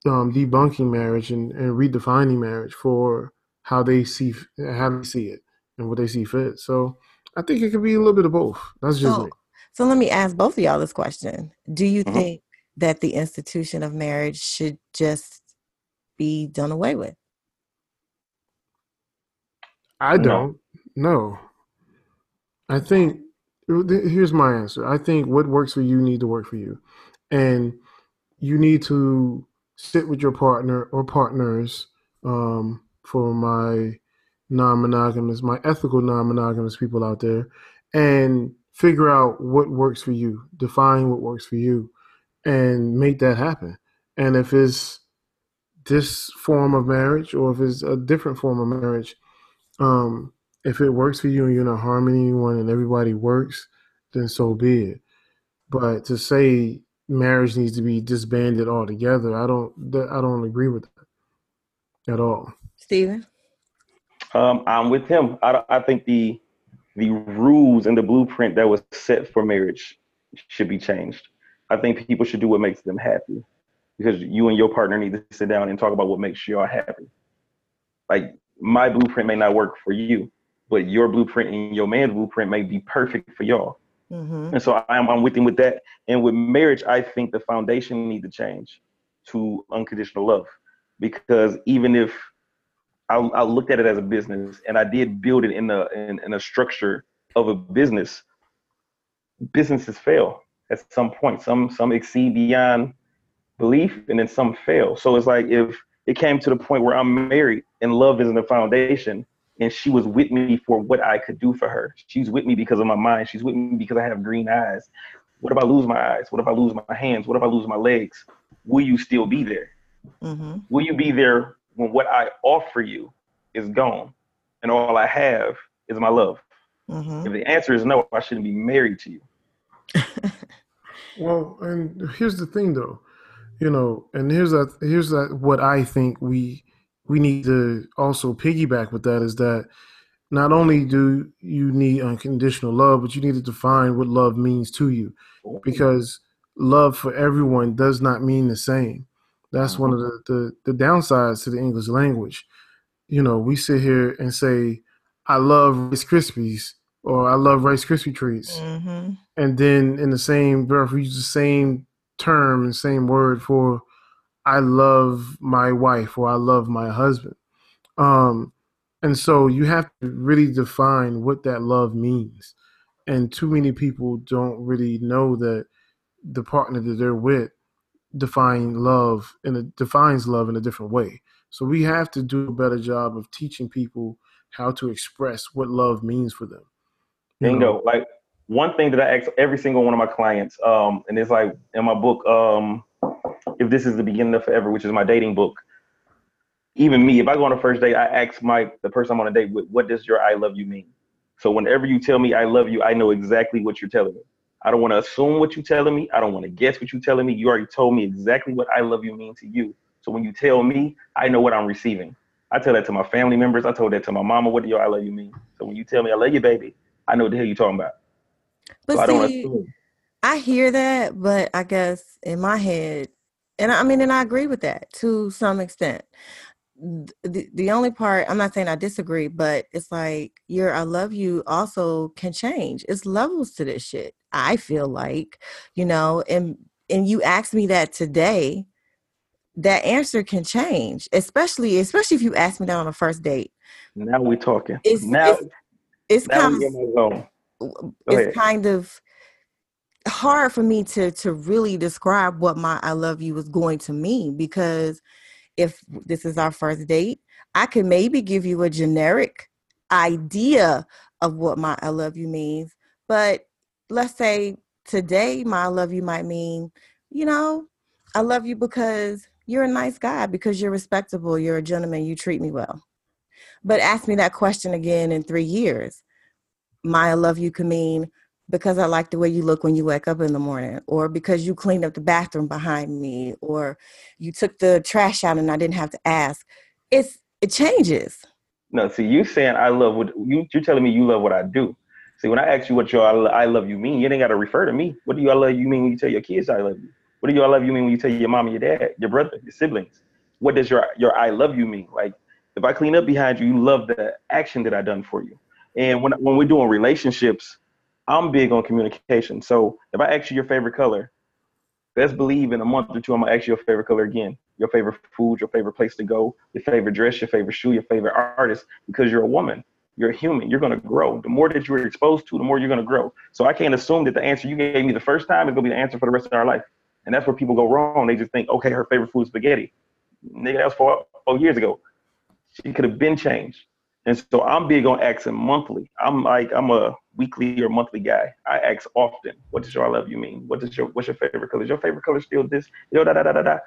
um, debunking marriage and, and redefining marriage for how they see how they see it and what they see fit. So I think it could be a little bit of both. That's just so, me. So let me ask both of y'all this question. Do you mm-hmm. think that the institution of marriage should just be done away with? I don't. No. I think, here's my answer. I think what works for you need to work for you. And you need to sit with your partner or partners, um, for my non-monogamous, my ethical non-monogamous people out there, and figure out what works for you, define what works for you, and make that happen. And if it's this form of marriage or if it's a different form of marriage, um, if it works for you and you're not harming anyone and everybody works, then so be it. But to say marriage needs to be disbanded altogether, I don't, I don't agree with that at all. Stephen? Um, I'm with him. I, I think the the rules and the blueprint that was set for marriage should be changed. I think people should do what makes them happy, because you and your partner need to sit down and talk about what makes you all happy. Like, my blueprint may not work for you, but your blueprint and your man's blueprint may be perfect for y'all. Mm-hmm. And so I'm, I'm with him with that. And with marriage, I think the foundation needs to change to unconditional love, because even if I, I looked at it as a business, and I did build it in a in, in a structure of a business, businesses fail at some point. Some some exceed beyond belief, and then some fail. So it's like, if it came to the point where I'm married and love isn't the foundation, and she was with me for what I could do for her. She's with me because of my mind. She's with me because I have green eyes. What if I lose my eyes? What if I lose my hands? What if I lose my legs? Will you still be there? Mm-hmm. Will you be there when what I offer you is gone and all I have is my love? Mm-hmm. If the answer is no, I shouldn't be married to you. Well, and here's the thing though, you know, and here's that, here's that, what I think we, we need to also piggyback with that is that not only do you need unconditional love, but you need to define what love means to you, because love for everyone does not mean the same. That's one of the, the, the downsides to the English language. You know, we sit here and say, I love Rice Krispies, or I love Rice Krispie treats. Mm-hmm. And then in the same breath, we use the same term and same word for I love my wife, or I love my husband. Um, and so you have to really define what that love means. And too many people don't really know that the partner that they're with define love and it defines love in a different way. So we have to do a better job of teaching people how to express what love means for them. Bingo. Like, one thing that I ask every single one of my clients, um, and it's like in my book, um, If This Is the Beginning of Forever, which is my dating book. Even me, if I go on a first date, I ask my the person I'm on a date with, what does your I love you mean? So whenever you tell me I love you, I know exactly what you're telling me. I don't want to assume what you're telling me. I don't want to guess what you're telling me. You already told me exactly what I love you mean to you. So when you tell me, I know what I'm receiving. I tell that to my family members. I told that to my mama, what do your I love you mean? So when you tell me I love you, baby, I know what the hell you're talking about. But so I don't see, assume. I hear that, but I guess in my head, and I mean, and I agree with that to some extent. The, the only part, I'm not saying I disagree, but it's like your I love you also can change. It's levels to this shit, I feel like, you know, and, and you asked me that today, that answer can change, especially, especially if you ask me that on a first date. Now we're talking. It's, now, it's, it's, now kind, of, it's kind of hard for me to, to really describe what my I love you is going to mean, because if this is our first date, I can maybe give you a generic idea of what my I love you means. But let's say today my I love you might mean, you know, I love you because you're a nice guy, because you're respectable, you're a gentleman, you treat me well. But ask me that question again in three years. My I love you can mean, because I like the way you look when you wake up in the morning, or because you cleaned up the bathroom behind me, or you took the trash out and I didn't have to ask. It's, it changes. No, see, you saying I love what you, you're telling me you love what I do. See, when I ask you what your I love you mean, you ain't got to refer to me. What do you I love you mean when you tell your kids I love you? What do you I love you mean when you tell your mom, your dad, your brother, your siblings? What does your, your I love you mean? Like, if I clean up behind you, you love the action that I done for you. And when, when we're doing relationships, I'm big on communication. So if I ask you your favorite color, best believe in a month or two, I'm gonna ask you your favorite color again, your favorite food, your favorite place to go, your favorite dress, your favorite shoe, your favorite artist, because you're a woman. You're a human. You're going to grow. The more that you're exposed to, the more you're going to grow. So I can't assume that the answer you gave me the first time is going to be the answer for the rest of our life. And that's where people go wrong. They just think, okay, her favorite food is spaghetti. Nigga, that was four, four years ago. She could have been changed. And so I'm big on asking monthly. I'm like, I'm a weekly or monthly guy. I ask often, what does your I love you mean? What does your, what's your favorite color? Is your favorite color still this? Yo, da, da, da, da, da.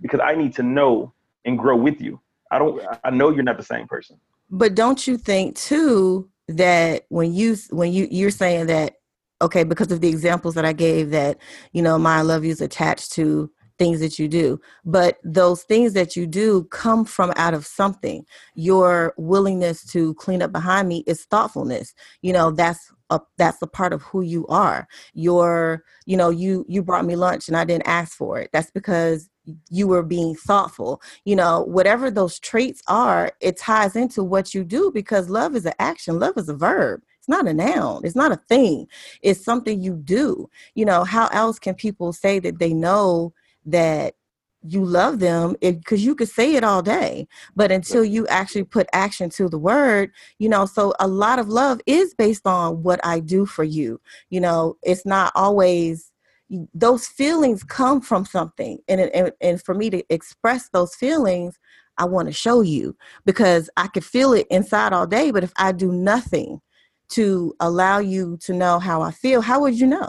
Because I need to know and grow with you. I don't, I know you're not the same person. But don't you think too, that when you, when you, you're saying that, okay, because of the examples that I gave that, you know, my I love you is attached to things that you do, but those things that you do come from out of something. Your willingness to clean up behind me is thoughtfulness. You know, that's a, that's a part of who you are. Your, you know, you, you brought me lunch and I didn't ask for it. That's because you were being thoughtful. You know, whatever those traits are, it ties into what you do, because love is an action. Love is a verb. It's not a noun. It's not a thing. It's something you do. You know, how else can people say that they know that you love them? Because you could say it all day, but until you actually put action to the word, you know, so a lot of love is based on what I do for you. You know, it's not always, those feelings come from something. And, and, and for me to express those feelings, I want to show you, because I could feel it inside all day. But if I do nothing to allow you to know how I feel, how would you know?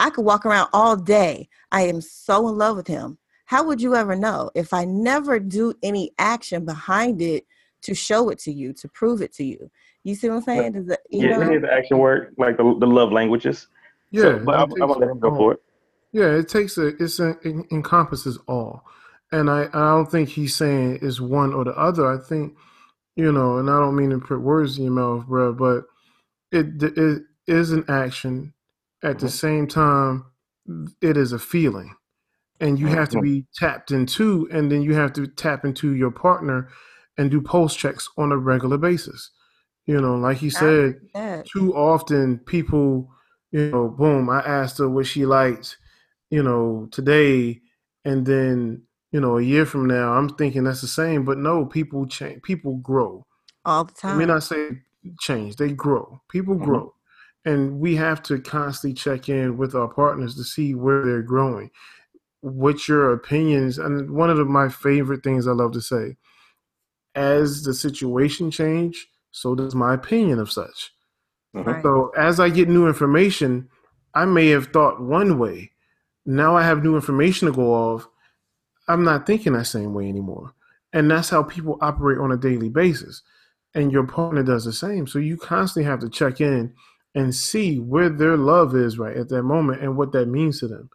I could walk around all day. I am so in love with him. How would you ever know if I never do any action behind it to show it to you, to prove it to you? You see what I'm saying? Does the, you yeah, know? Any of the action work, like the, the love languages. Yeah. So, but I'm, takes, I'm going to let him go for it. Yeah, it takes a, it's a, it encompasses all. And I, I don't think he's saying it's one or the other. I think, you know, and I don't mean to put words in your mouth, bro, but it, it is an action. At the same time, it is a feeling, and you have to be tapped into, and then you have to tap into your partner and do pulse checks on a regular basis. You know, like he said, too often people, you know, boom, I asked her what she liked, you know, today. And then, you know, a year from now, I'm thinking that's the same, but no, people change, people grow all the time. I mean, I say change, they grow, people grow. Mm-hmm. And we have to constantly check in with our partners to see where they're growing. What's your opinions? And one of the, my favorite things I love to say, as the situation change, so does my opinion of such. Right. So as I get new information, I may have thought one way. Now I have new information to go off. I'm not thinking that same way anymore. And that's how people operate on a daily basis. And your partner does the same. So you constantly have to check in and see where their love is right at that moment and what that means to them.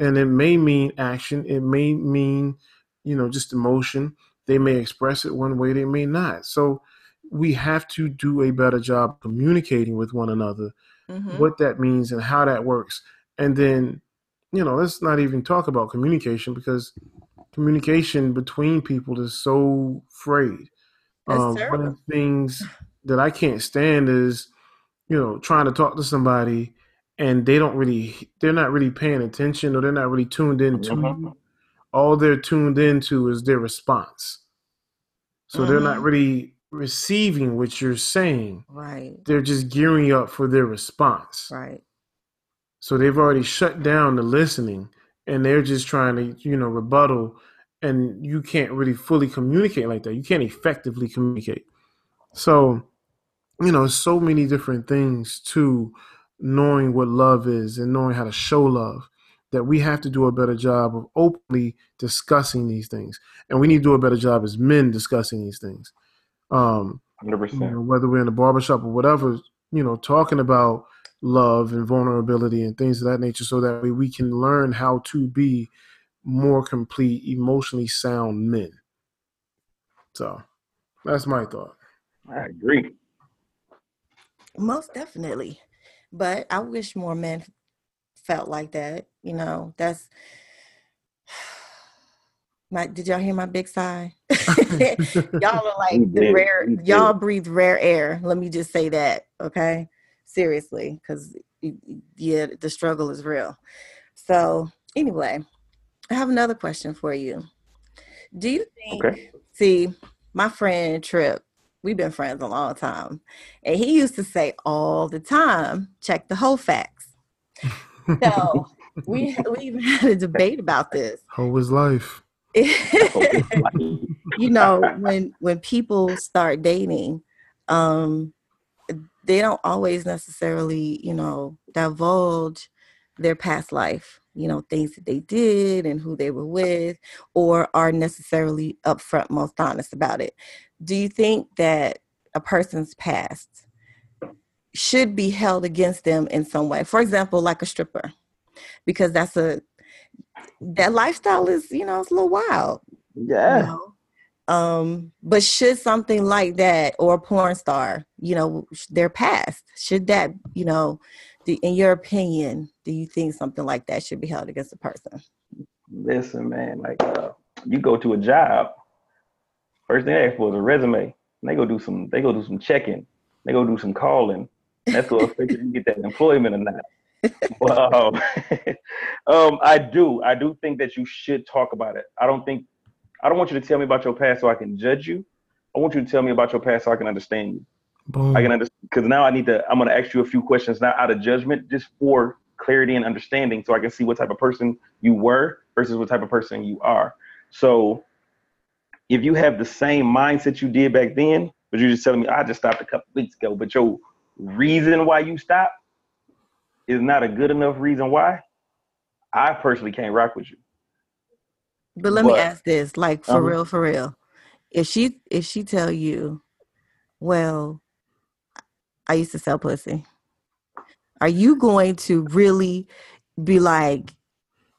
And it may mean action. It may mean, you know, just emotion. They may express it one way. They may not. So we have to do a better job communicating with one another, mm-hmm. what that means and how that works. And then, you know, let's not even talk about communication, because communication between people is so frayed. Um, one of the things that I can't stand is, you know, trying to talk to somebody and they don't really, they're not really paying attention, or they're not really tuned in to mm-hmm. all they're tuned into is their response. So mm-hmm. they're not really receiving what you're saying. Right. They're just gearing up for their response. Right. So they've already shut down the listening, and they're just trying to, you know, rebuttal, and you can't really fully communicate like that. You can't effectively communicate. So, you know, so many different things to knowing what love is and knowing how to show love, that we have to do a better job of openly discussing these things. And we need to do a better job as men discussing these things. Um, one hundred percent. You know, whether we're in a barbershop or whatever, you know, talking about love and vulnerability and things of that nature, so that we, we can learn how to be more complete, emotionally sound men. So that's my thought. I agree. Most definitely. But I wish more men felt like that. You know, that's my, did y'all hear my big sigh? Y'all are like the rare, y'all breathe rare air. Let me just say that. Okay. Seriously. 'Cause yeah, the struggle is real. So anyway, I have another question for you. Do you think, okay. see my friend Tripp, We've been friends a long time. And he used to say all the time, check the whole facts. So we, we even had a debate about this. Hoe is life. You know, when, when people start dating, um, they don't always necessarily, you know, divulge their past life, you know, things that they did and who they were with, or are necessarily upfront, most honest about it. Do you think that a person's past should be held against them in some way? For example, like a stripper, because that's a, that lifestyle is, you know, it's a little wild. Yeah. You know? Um, but should something like that, or a porn star, you know, their past, should that, you know, do, in your opinion, do you think something like that should be held against a person? Listen, man, like uh, you go to a job, first thing they ask for is a resume. And they go do some, they go do some checking. They go do some calling. That's going to affect if you get that employment or not. But, um, um, I do, I do think that you should talk about it. I don't think. I don't want you to tell me about your past so I can judge you. I want you to tell me about your past so I can understand you. Boom. I can understand, because now I need to, I'm going to ask you a few questions, not out of judgment, just for clarity and understanding, so I can see what type of person you were versus what type of person you are. So if you have the same mindset you did back then, but you're just telling me, I just stopped a couple weeks ago, but your reason why you stopped is not a good enough reason why, I personally can't rock with you. But let but, me ask this, like for um, real, for real. If she if she tell you, well, I used to sell pussy, are you going to really be like,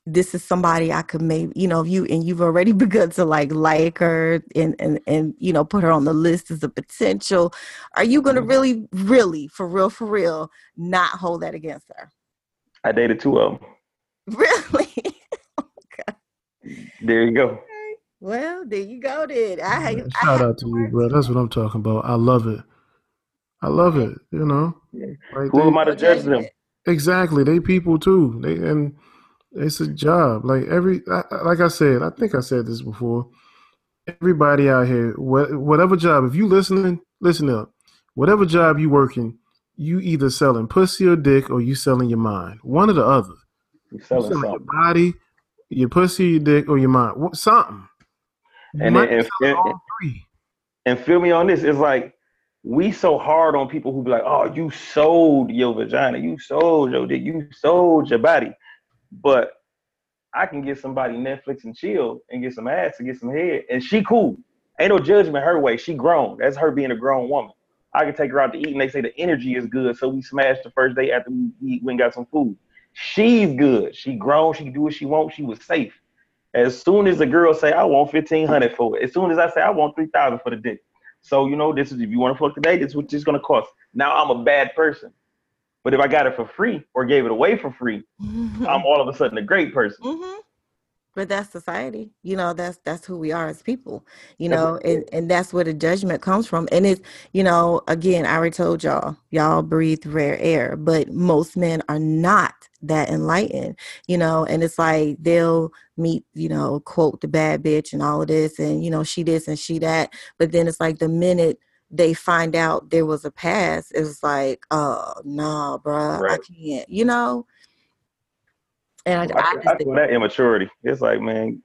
this is somebody I could maybe, you know, if you and you've already begun to like like her and and and you know, put her on the list as a potential, are you gonna really, really, for real, for real, not hold that against her? I dated two of them. Really? There you go. Okay. Well, there you go, then. I, yeah, I shout out to you, bro. That's what I'm talking about. I love it. I love it. You know, yeah. Right, who am I to judge them? Exactly. They people too. They and it's a job. Like every, I, like I said, I think I said this before. Everybody out here, wh whatever job, if you listening, listen up. Whatever job you working, you either selling pussy or dick, or you selling your mind. One or the other. You're selling, You're selling your body. Your pussy, your dick, or your mind. Something. You and, and, and, and feel me on this. It's like, we so hard on people who be like, oh, you sold your vagina. You sold your dick. You sold your body. But I can get somebody Netflix and chill and get some ass and get some head. And she cool. Ain't no judgment her way. She grown. That's her being a grown woman. I can take her out to eat and they say the energy is good. So we smashed the first day after we eat, went and got some food. She's good. She grown. She can do what she wants. She was safe. As soon as the girl say, I want fifteen hundred for it. As soon as I say, I want three thousand for the dick. So, you know, this is, if you want to fuck today, this is what it's going to cost. Now I'm a bad person. But if I got it for free or gave it away for free, mm-hmm. I'm all of a sudden a great person. Mm-hmm. But that's society. You know, that's, that's who we are as people, you know, and, and that's where the judgment comes from. And it's, you know, again, I already told y'all, y'all breathe rare air, but most men are not that enlightened, you know, and it's like they'll meet, you know, quote the bad bitch and all of this and, you know, she this and she that. But then it's like the minute they find out there was a past, it was like, oh, nah, bruh, right. I can't, you know. And I, I, I, I feel that immaturity. It's like, man,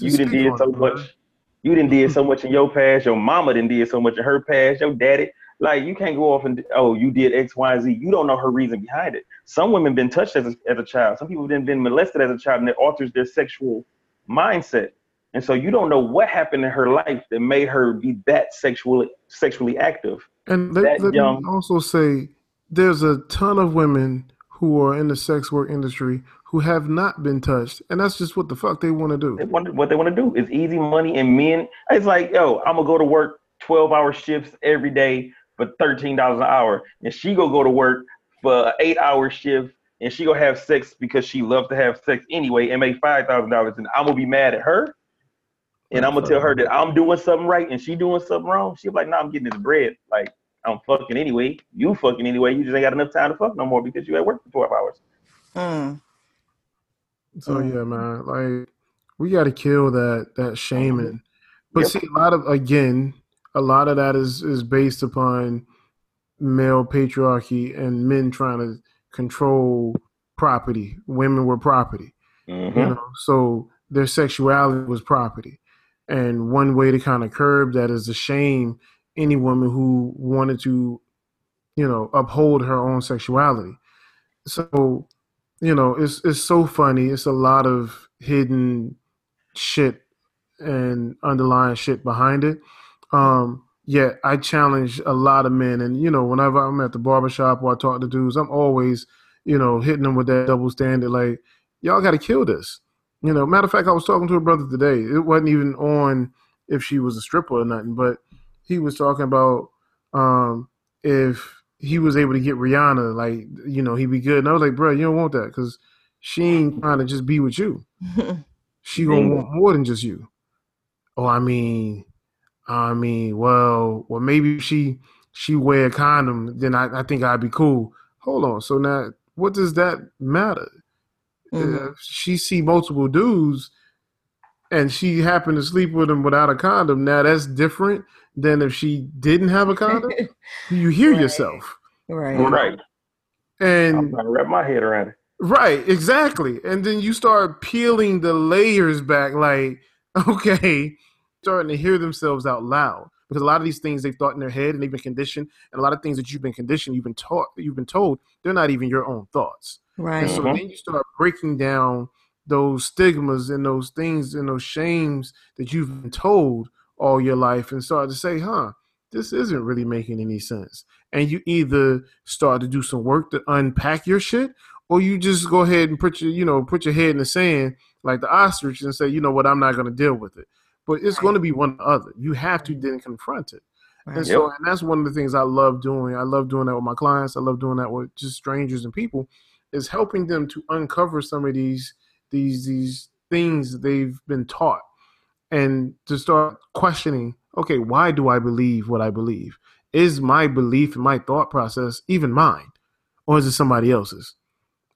you didn't did so much. You didn't did so much in your past. Your mama didn't did so much in her past. Your daddy, like, you can't go off and oh, you did X, Y, Z. You don't know her reason behind it. Some women been touched as a, as a child. Some people been been molested as a child, and it alters their sexual mindset. And so you don't know what happened in her life that made her be that sexually sexually active. And let, let young. me also say, there's a ton of women who are in the sex work industry who have not been touched. And that's just what the fuck they want to do. They want, what they want to do is easy money and men. It's like, yo, I'm going to go to work twelve hour shifts every day for thirteen dollars an hour. And she going to go to work for an eight hour shift and she going to have sex because she loves to have sex anyway and make five thousand dollars. And I'm going to be mad at her. And I'm going to tell her that I'm doing something right and she doing something wrong. She'll be like, no, nah, I'm getting this bread. Like, I'm fucking anyway. You fucking anyway. You just ain't got enough time to fuck no more because you at work for twelve hours. Mm. So mm. yeah, man, like we got to kill that that shaming. But yep. see, a lot of again, a lot of that is, is based upon male patriarchy and men trying to control property. Women were property. Mm-hmm. You know, so their sexuality was property. And one way to kind of curb that is to shame any woman who wanted to, you know, uphold her own sexuality. So, you know, it's it's so funny. It's a lot of hidden shit and underlying shit behind it. Um, yet I challenge a lot of men. And, you know, whenever I'm at the barbershop or I talk to dudes, I'm always, you know, hitting them with that double standard. Like, y'all got to kill this. You know, matter of fact, I was talking to a brother today. It wasn't even on if she was a stripper or nothing, but he was talking about um, if he was able to get Rihanna, like, you know, he'd be good. And I was like, bro, you don't want that because she ain't trying to just be with you. She going to want more than just you. Oh, I mean, I mean, well, well, maybe if she, she wear a condom, then I, I think I'd be cool. Hold on. So now what does that matter? Mm-hmm. If she see multiple dudes and she happened to sleep with them without a condom, now that's different than if she didn't have a condom. You hear right. yourself. Right. Right. And I'm trying to wrap my head around it. Right, exactly. And then you start peeling the layers back, like, okay, starting to hear themselves out loud. Because a lot of these things they've thought in their head and they've been conditioned, and a lot of things that you've been conditioned, you've been taught, you've been told, they're not even your own thoughts. Right. And so mm-hmm. then you start breaking down those stigmas and those things and those shames that you've been told all your life and start to say, huh, this isn't really making any sense. And you either start to do some work to unpack your shit, or you just go ahead and put your, you know, put your head in the sand like the ostrich and say, you know what, I'm not going to deal with it. But it's right. going to be one or other. You have to then confront it. Right. And so, and that's one of the things I love doing. I love doing that with my clients. I love doing that with just strangers and people, is helping them to uncover some of these these these things they've been taught and to start questioning, okay, why do I believe what I believe? Is my belief and my thought process even mine, or is it somebody else's?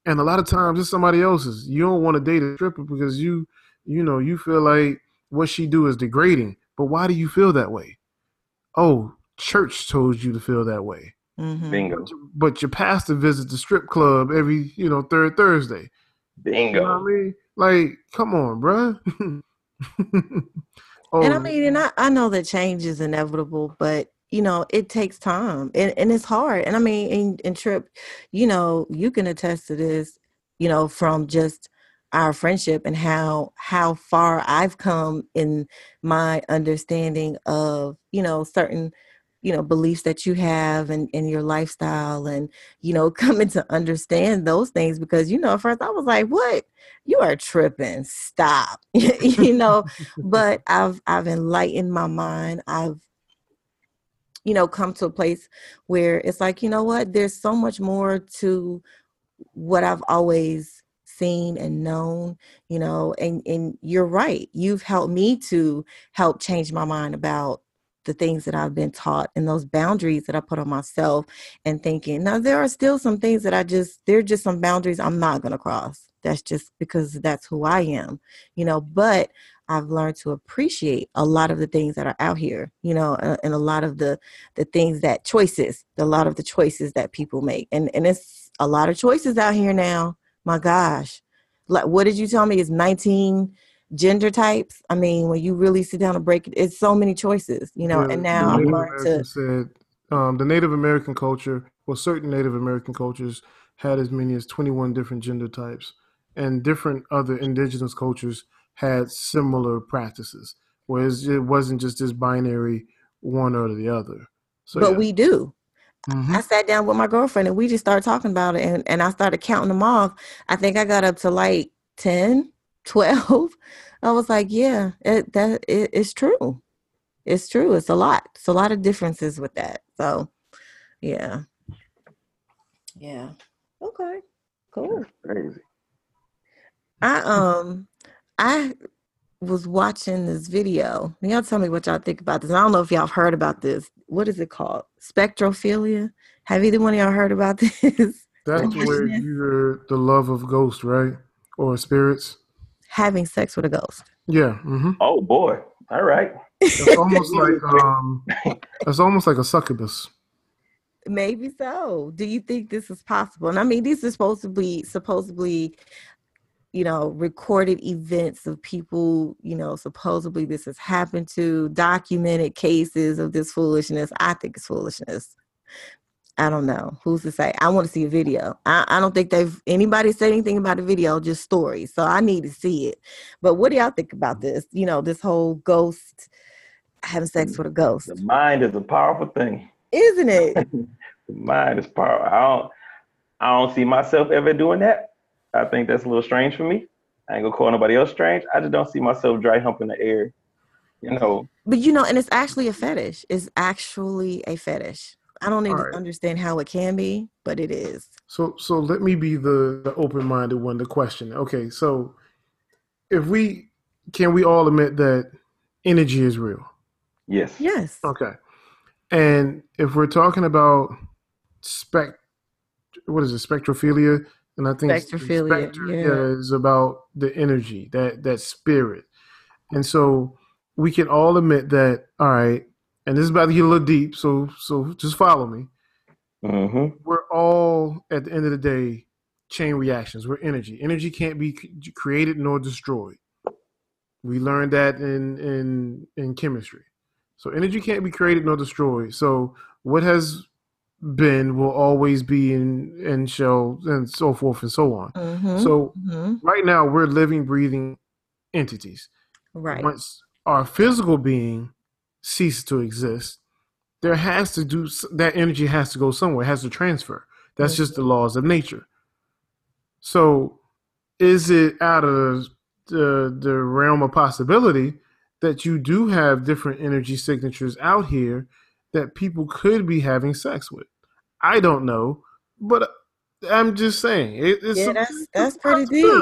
And a lot of times it's somebody else's. You don't want to date a stripper because you, you know, you feel like what she do is degrading. But why do you feel that way? Oh, church told you to feel that way. Mm-hmm. Bingo. But, but your pastor visits the strip club every, you know, third Thursday. Bingo. You know what I mean? Like, come on, bruh. Oh. And I mean, and I, I know that change is inevitable, but you know, it takes time and, and it's hard. And I mean, and, and Trip, you know, you can attest to this, you know, from just our friendship and how, how far I've come in my understanding of, you know, certain, you know, beliefs that you have and, and your lifestyle and, you know, coming to understand those things because, you know, at first I was like, what? You are tripping. Stop. You know, but I've, I've enlightened my mind. I've, you know, come to a place where it's like, you know what, there's so much more to what I've always seen and known, you know, and, and you're right. You've helped me to help change my mind about the things that I've been taught and those boundaries that I put on myself and thinking, now there are still some things that I just, there are just some boundaries I'm not going to cross. That's just because that's who I am, you know, but I've learned to appreciate a lot of the things that are out here, you know, uh, and a lot of the, the things that choices, a lot of the choices that people make. And and it's a lot of choices out here now. My gosh, like, what did you tell me is nineteen gender types? I mean, when you really sit down and break it, it's so many choices, you know, yeah, and now I've learned to. Said, um, the Native American culture, well, certain Native American cultures had as many as twenty-one different gender types, and different other indigenous cultures had similar practices, whereas it wasn't just this binary one or the other. So, but yeah. we do. Mm-hmm. I sat down with my girlfriend and we just started talking about it, and, and I started counting them off. I think I got up to like ten, twelve. I was like, yeah, it, that, it, it's true. It's true. It's a lot. It's a lot of differences with that. So, yeah. Yeah. Okay. Cool. That's crazy. I, um... I was watching this video. Y'all tell me what y'all think about this. I don't know if y'all heard about this. What is it called? Spectrophilia? Have either one of y'all heard about this? That's where you're the love of ghosts, right? Or spirits? Having sex with a ghost. Yeah. Mm-hmm. Oh, boy. All right. It's almost like um, it's almost like a succubus. Maybe so. Do you think this is possible? And I mean, these are supposed to be supposedly, you know, recorded events of people, you know, supposedly this has happened to, documented cases of this foolishness. I think it's foolishness. I don't know. Who's to say? I want to see a video. I, I don't think they've anybody said anything about the video, just stories. So I need to see it. But what do y'all think about this? You know, this whole ghost, having sex with a ghost. The mind is a powerful thing. Isn't it? The mind is powerful. I don't, I don't see myself ever doing that. I think that's a little strange for me. I ain't gonna call nobody else strange. I just don't see myself dry humping the air, you know. But you know, and it's actually a fetish. It's actually a fetish. I don't even right. understand how it can be, but it is. So, so let me be the, the open-minded one to question. Okay, so if we can, we all admit that energy is real. Yes. Yes. Okay. And if we're talking about spec, what is it, spectrophilia? And I think spectrophilia, spectrophilia yeah. is about the energy, that that spirit. And so we can all admit that. All right. And this is about to get a little deep, so so just follow me. Mm-hmm. We're all, at the end of the day, chain reactions. We're energy. Energy can't be created nor destroyed. We learned that in in in chemistry. So energy can't be created nor destroyed. So what has been will always be and and shall and so forth and so on. Mm-hmm. So mm-hmm. right now we're living, breathing entities. Right. Once our physical being cease to exist, there has to do that energy has to go somewhere, it has to transfer. That's mm-hmm. just the laws of nature. So is it out of the, the realm of possibility that you do have different energy signatures out here that people could be having sex with? I don't know, but I'm just saying it, it's yeah, that's that's pretty deep.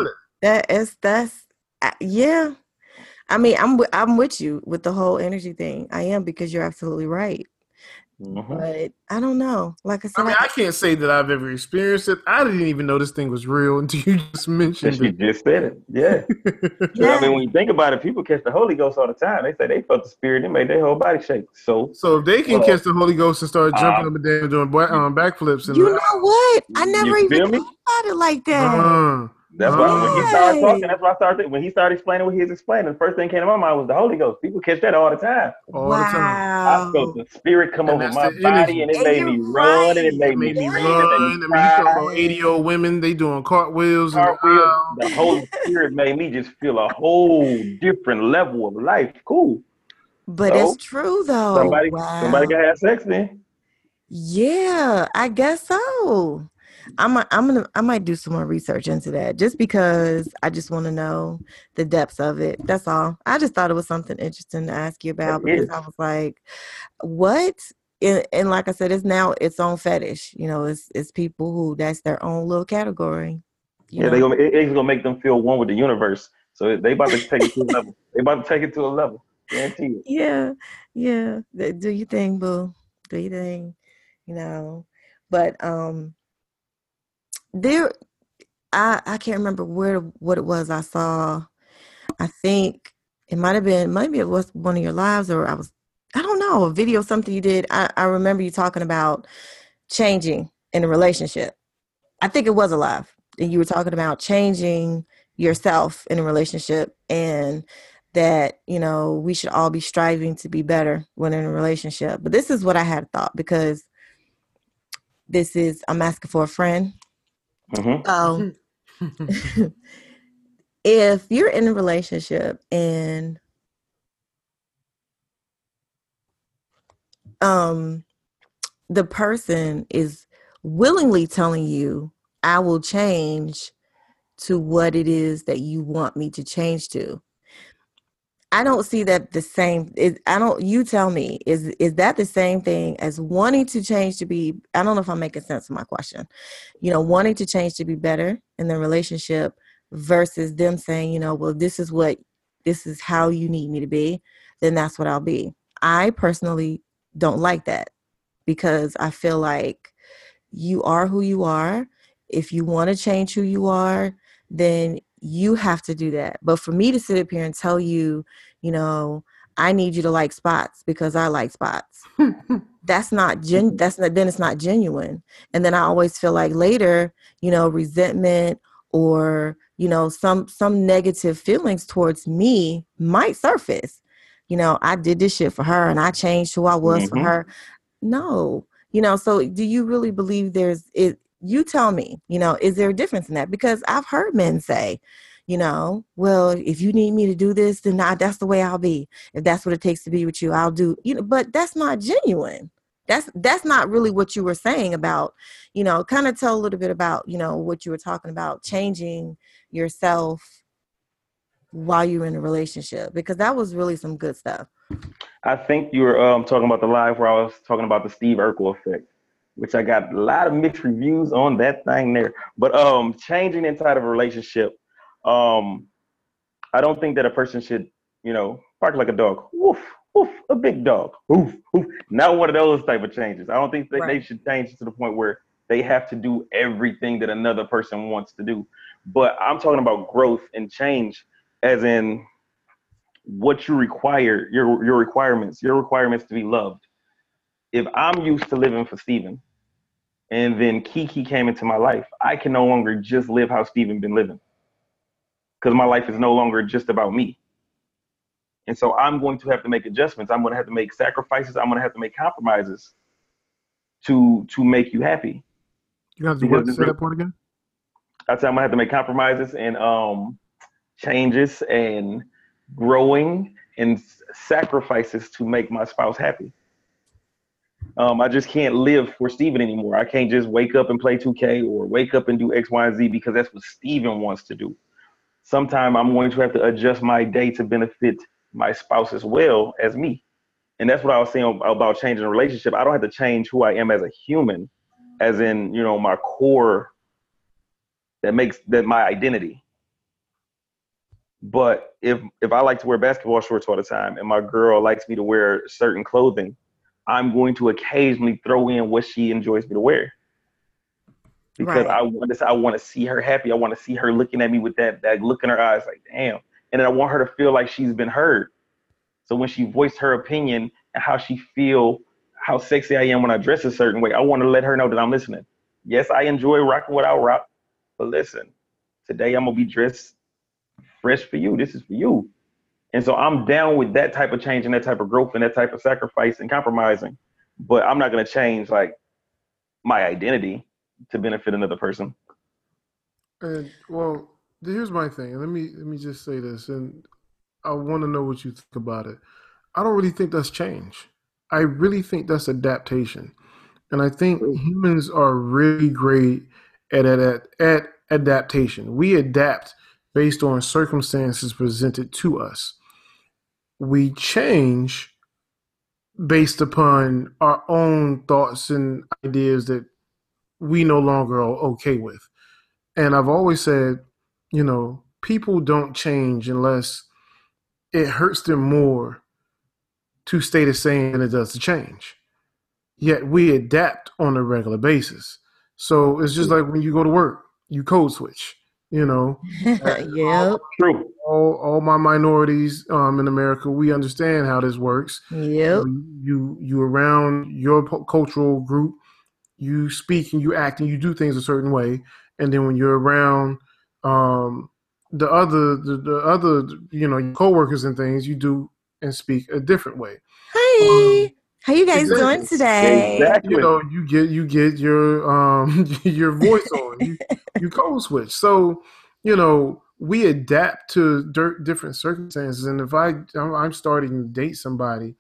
That is that's uh, yeah. I mean, I'm w- I'm with you with the whole energy thing. I am, because you're absolutely right. Mm-hmm. But I don't know. Like I said, I, mean, I can't say that I've ever experienced it. I didn't even know this thing was real until you just mentioned it. You just said it. Yeah. yeah. I mean, when you think about it, people catch the Holy Ghost all the time. They say they felt the spirit. It made their whole body shake. So, so if they can uh, catch the Holy Ghost and start jumping uh, up and down doing um, backflips. And you like, know what? I never even me? thought about it like that. Uh-huh. That's why when he started talking, that's why I started when he started explaining what he was explaining. The first thing came to my mind was the Holy Ghost. People catch that all the time. All wow. the time. I felt the spirit come and over my body, and it and made me run, right. and it made me run. And you talk about eighty-year-old women, they doing cartwheels. Cartwheels. The Holy Spirit made me just feel a whole different level of life. Cool. But so, it's true though. Somebody, wow. somebody got to have sex then. Yeah, I guess so. I'm a, I'm gonna I might do some more research into that, just because I just want to know the depths of it. That's all. I just thought it was something interesting to ask you about it because is. I was like, what? And, and like I said, it's now its own fetish. You know, it's it's people who that's their own little category. Yeah, know? they gonna it, it's gonna make them feel one with the universe. So they about to take it to a level. They about to take it to a level. Guarantee it. Yeah, yeah. Do your thing, boo. Do your thing. You know, but um. There, I, I can't remember where what it was I saw. I think it might have been, maybe it was one of your lives, or I was, I don't know, a video, something you did. I, I remember you talking about changing in a relationship. I think it was a live. And you were talking about changing yourself in a relationship, and that, you know, we should all be striving to be better when in a relationship. But this is what I had thought, because this is, I'm asking for a friend. Mm-hmm. So, if you're in a relationship and um, the person is willingly telling you, I will change to what it is that you want me to change to. I don't see that the same. It, I don't. You tell me. Is is that the same thing as wanting to change to be? I don't know if I'm making sense of my question. You know, wanting to change to be better in the relationship versus them saying, you know, well, this is what, this is how you need me to be. Then that's what I'll be. I personally don't like that, because I feel like you are who you are. If you want to change who you are, then you have to do that. But for me to sit up here and tell you, you know, I need you to like spots because I like spots. That's not gen- that's not, then it's not genuine. And then I always feel like later, you know, resentment or, you know, some, some negative feelings towards me might surface. You know, I did this shit for her and I changed who I was mm-hmm. for her. No, you know, so do you really believe there's it? You tell me, you know, is there a difference in that? Because I've heard men say, you know, well, if you need me to do this, then I, that's the way I'll be. If that's what it takes to be with you, I'll do, you know, but that's not genuine. That's, that's not really what you were saying about, you know, kind of tell a little bit about, you know, what you were talking about, changing yourself while you're in a relationship, because that was really some good stuff. I think you were um, talking about the live where I was talking about the Steve Urkel effect, which I got a lot of mixed reviews on that thing there, but um, changing inside of a relationship. Um, I don't think that a person should, you know, bark like a dog. Woof, woof, a big dog. Woof, woof. Not one of those type of changes. I don't think that right. they should change to the point where they have to do everything that another person wants to do. But I'm talking about growth and change as in what you require, your, your requirements, your requirements to be loved. If I'm used to living for Stephen and then Kiki came into my life, I can no longer just live how Stephen been living. Because my life is no longer just about me. And so I'm going to have to make adjustments. I'm going to have to make sacrifices. I'm going to have to make compromises to to make you happy. You have to work, say that point again? I said I'm going to have to make compromises and um, changes and growing and sacrifices to make my spouse happy. Um, I just can't live for Stephen anymore. I can't just wake up and play two K or wake up and do X, Y, and Z because that's what Stephen wants to do. Sometime I'm going to have to adjust my day to benefit my spouse as well as me. And that's what I was saying about changing a relationship. I don't have to change who I am as a human, as in, you know, my core that makes that my identity. But if if I like to wear basketball shorts all the time and my girl likes me to wear certain clothing, I'm going to occasionally throw in what she enjoys me to wear. Because right. I want to, I want to see her happy. I want to see her looking at me with that, that look in her eyes like, damn. And then I want her to feel like she's been heard. So when she voiced her opinion and how she feel, how sexy I am when I dress a certain way, I want to let her know that I'm listening. Yes, I enjoy rocking what I rock, but listen, today I'm going to be dressed fresh for you. This is for you. And so I'm down with that type of change and that type of growth and that type of sacrifice and compromising. But I'm not going to change like my identity to benefit another person. And well, here's my thing. Let me let me just say this, and I want to know what you think about it. I don't really think that's change. I really think that's adaptation. And I think humans are really great at at at adaptation. We adapt based on circumstances presented to us. We change based upon our own thoughts and ideas that we no longer are okay with. And I've always said, you know, people don't change unless it hurts them more to stay the same than it does to change. Yet we adapt on a regular basis. So it's just like when you go to work, you code switch, you know. Yeah. True. All, all my minorities um, in America, we understand how this works. Yep. You, you around your po- cultural group, you speak and you act and you do things a certain way. And then when you're around um, the other, the, the other, you know, your coworkers and things, you do and speak a different way. Hey, um, how you guys exactly. doing today? Exactly. You know, you get, you get your, um, your voice on, you, you code switch. So, you know, we adapt to di- different circumstances. And if I, I'm starting to date somebody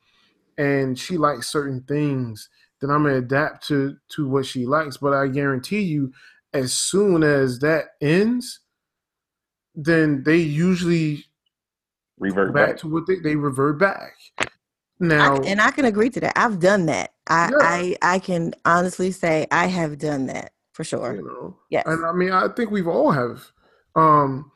and she likes certain things, then I'm going to adapt to, to what she likes. But I guarantee you, as soon as that ends, then they usually revert back, back. to what they, they revert back. Now, I, and I can agree to that. I've done that. I, yeah. I, I can honestly say I have done that for sure. You know, yes. And I mean, I think we've all have. Um,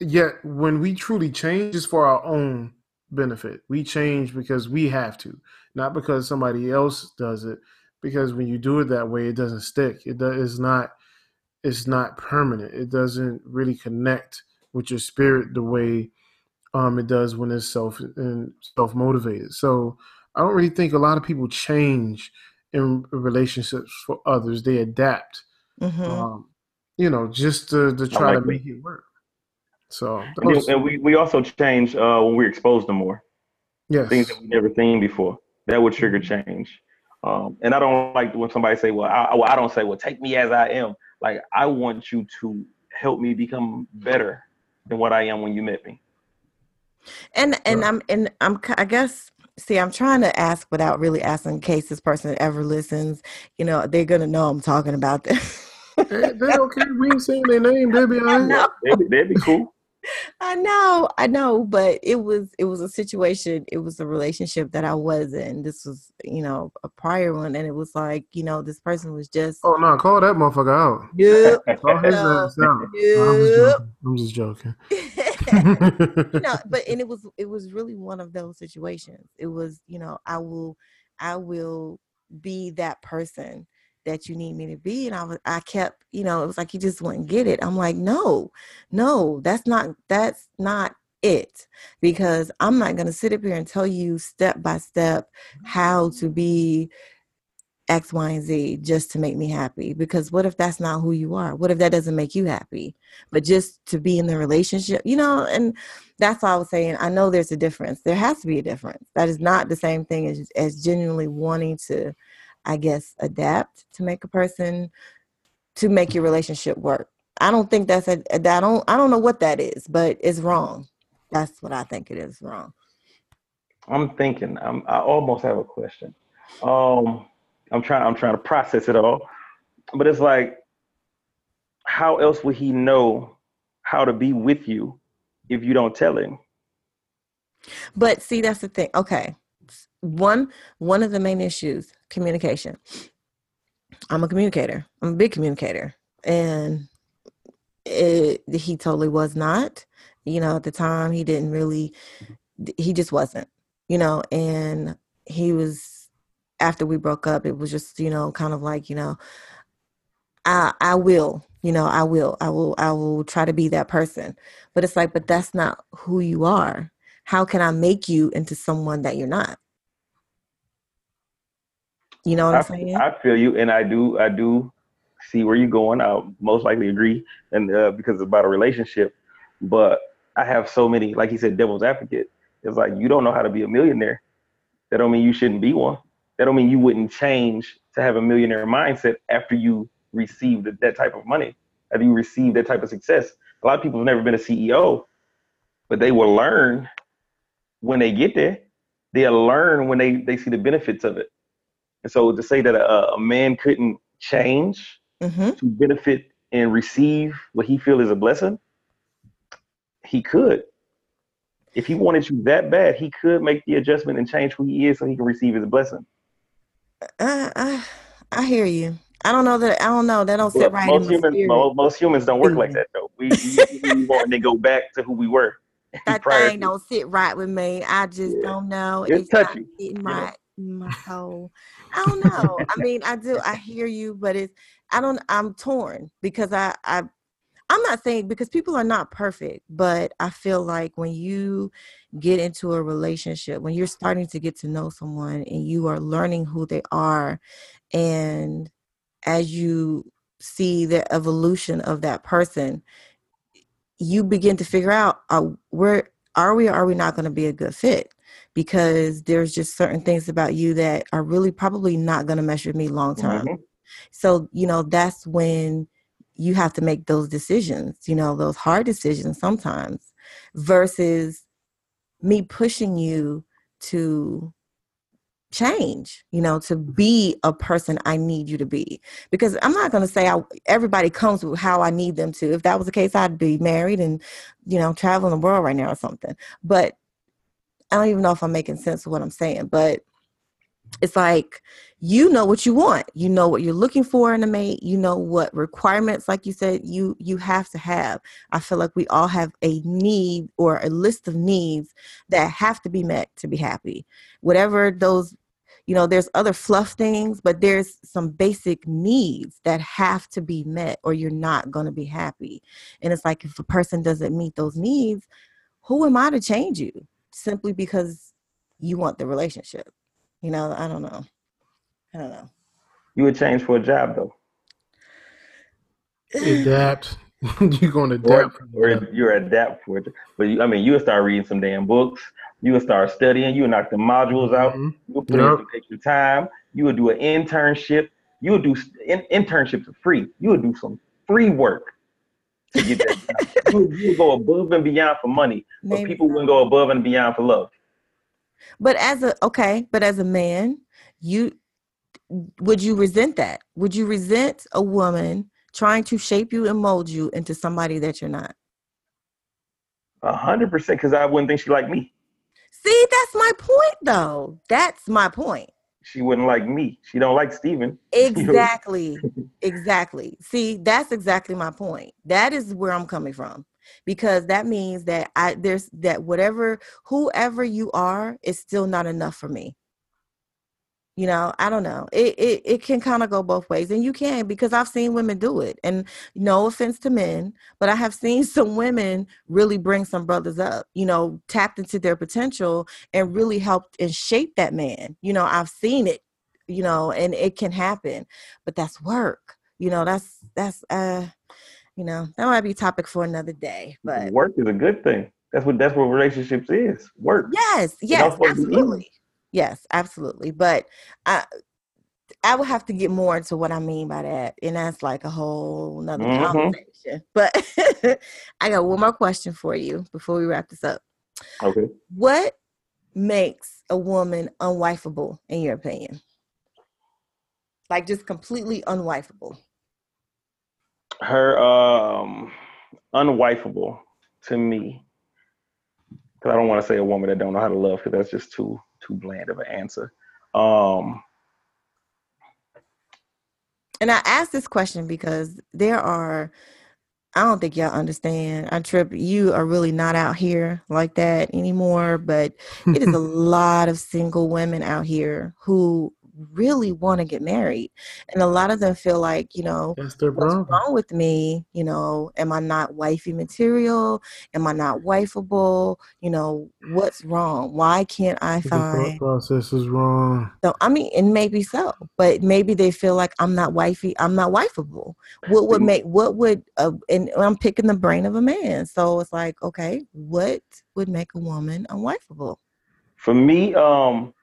yet when we truly change, it's for our own benefit. We change because we have to, not because somebody else does it, because when you do it that way, it doesn't stick. It does, it's not, it's not permanent. It doesn't really connect with your spirit the way um, it does when it's self and self-motivated. So I don't really think a lot of people change in relationships for others. They adapt, mm-hmm. um, you know, just to, to try like to make it work. So, and, then, and we, we also change uh, when we're exposed to more. Yes. Things that we've never seen before. That would trigger change. Um, and I don't like when somebody say, well, I, well, I don't say, well, take me as I am. Like, I want you to help me become better than what I am when you met me. And, and yeah. I'm, and I'm, I guess, see, I'm trying to ask without really asking in case this person ever listens, you know, they're going to know I'm talking about them. They, they okay. We ain't saying their name. They'd be, like, they'd, they'd be cool. I know, I know, but it was, it was a situation, it was a relationship that I was in. This was, you know, a prior one. And it was like, you know, this person was just. Oh, no, call that motherfucker out. Yep. Call his ass out. Yep. No, I'm just joking. I'm just joking. You know, but, and it was, it was really one of those situations. It was, you know, I will, I will be that person that you need me to be. And I was, I kept, you know, it was like, you just wouldn't get it. I'm like, no, no, that's not, that's not it. Because I'm not going to sit up here and tell you step by step how to be X, Y, and Z just to make me happy. Because what if that's not who you are? What if that doesn't make you happy? But just to be in the relationship, you know, and that's why I was saying, I know there's a difference. There has to be a difference. That is not the same thing as, as genuinely wanting to, I guess, adapt to make a person, to make your relationship work. I don't think that's a, I don't, I don't know what that is, but it's wrong. That's what I think it is wrong. I'm thinking, I'm, I almost have a question. Um, I'm trying, I'm trying to process it all, but it's like, how else would he know how to be with you if you don't tell him? But see, that's the thing. Okay. One, one of the main issues, communication. I'm a communicator. I'm a big communicator. And it, he totally was not, you know, at the time he didn't really, he just wasn't, you know, and he was, after we broke up, it was just, you know, kind of like, you know, I, I will, you know, I will, I will, I will try to be that person, but it's like, but that's not who you are. How can I make you into someone that you're not? You know what I, I'm saying? I feel you, and I do. I do see where you're going. I'll most likely agree, and uh, because it's about a relationship. But I have so many, like you said, devil's advocate. It's like you don't know how to be a millionaire. That don't mean you shouldn't be one. That don't mean you wouldn't change to have a millionaire mindset after you receive that, that type of money, after you receive that type of success. A lot of people have never been a C E O, but they will learn when they get there. They'll learn when they they see the benefits of it. And so to say that a, a man couldn't change mm-hmm. to benefit and receive what he feels is a blessing, he could. If he wanted you that bad, he could make the adjustment and change who he is so he can receive his blessing. I I, I hear you. I don't know that. I don't know. That don't sit well, right most in my humans, most, most humans don't work like that, though. We, we, we want to go back to who we were. That thing to. Don't sit right with me. I just yeah. don't know. It's, it's touchy. Not right. Yeah. My whole, I don't know. I mean, I do, I hear you, but it's, I don't, I'm torn because I, I, I'm not saying because people are not perfect, but I feel like when you get into a relationship, when you're starting to get to know someone and you are learning who they are, and as you see the evolution of that person, you begin to figure out, uh, where are we, or are we not going to be a good fit? Because there's just certain things about you that are really probably not going to mesh with me long term. Mm-hmm. So, you know, that's when you have to make those decisions, you know, those hard decisions sometimes, versus me pushing you to change, you know, to be a person I need you to be. Because I'm not going to say I, everybody comes with how I need them to. If that was the case, I'd be married and, you know, traveling the world right now or something. But I don't even know if I'm making sense of what I'm saying, but it's like, you know what you want, you know what you're looking for in a mate, you know what requirements, like you said, you, you have to have. I feel like we all have a need or a list of needs that have to be met to be happy. Whatever those, you know, there's other fluff things, but there's some basic needs that have to be met or you're not going to be happy. And it's like, if a person doesn't meet those needs, who am I to change you simply because you want the relationship? You know, I don't know. I don't know. You would change for a job, though. Adapt. You're going to adapt. Or, or you're adapt for it. But, you, I mean, you'll start reading some damn books. You'll start studying. You'll knock the modules out. Mm-hmm. You'll put yep. in some extra time. You will do an internship. You will do in, internships are free. You will do some free work to get that. you, you go above and beyond for money, but Maybe people so. wouldn't go above and beyond for love. But as a okay, but as a man, you would you resent that? Would you resent a woman trying to shape you and mold you into somebody that you're not? A hundred percent, because I wouldn't think she liked me. See, that's my point, though. That's my point. She wouldn't like me. She don't like Stephen. Exactly. Exactly. See, that's exactly my point. That is where I'm coming from, because that means that I there's that whatever, whoever you are is still not enough for me. You know, I don't know. It it, it can kind of go both ways, and you can, because I've seen women do it, and no offense to men, but I have seen some women really bring some brothers up, you know, tapped into their potential and really helped and shaped that man. You know, I've seen it, you know, and it can happen, but that's work. You know, that's, that's, uh, you know, that might be a topic for another day, but work is a good thing. That's what, that's what relationships is, work. Yes. Yes. Absolutely. Yes, absolutely. But I I would have to get more into what I mean by that. And that's like a whole nother mm-hmm. conversation. But I got one more question for you before we wrap this up. Okay. What makes a woman unwifeable, in your opinion? Like just completely unwifeable. Her um, unwifeable to me, because I don't want to say a woman that don't know how to love, because that's just too... too bland of an answer. Um, and I asked this question because there are, I don't think y'all understand. I trip, you are really not out here like that anymore, but it is a lot of single women out here who really want to get married. And a lot of them feel like, you know, what's wrong with me? You know, am I not wifey material? Am I not wifeable? You know, what's wrong? Why can't I find... The process is wrong. So, I mean, and maybe so, but maybe they feel like I'm not wifey, I'm not wifeable. What would make, what would, uh, and I'm picking the brain of a man. So it's like, okay, what would make a woman unwifeable? For me, um,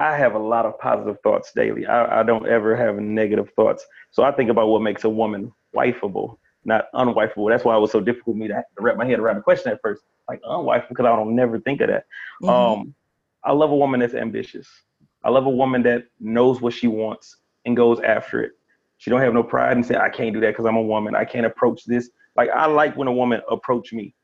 I have a lot of positive thoughts daily. I, I don't ever have negative thoughts. So I think about what makes a woman wifeable, not unwifeable. That's why it was so difficult for me to wrap my head around the question at first, like unwifeable, because I don't never think of that. Mm-hmm. Um, I love a woman that's ambitious. I love a woman that knows what she wants and goes after it. She don't have no pride and say, I can't do that because I'm a woman. I can't approach this. Like, I like when a woman approach me,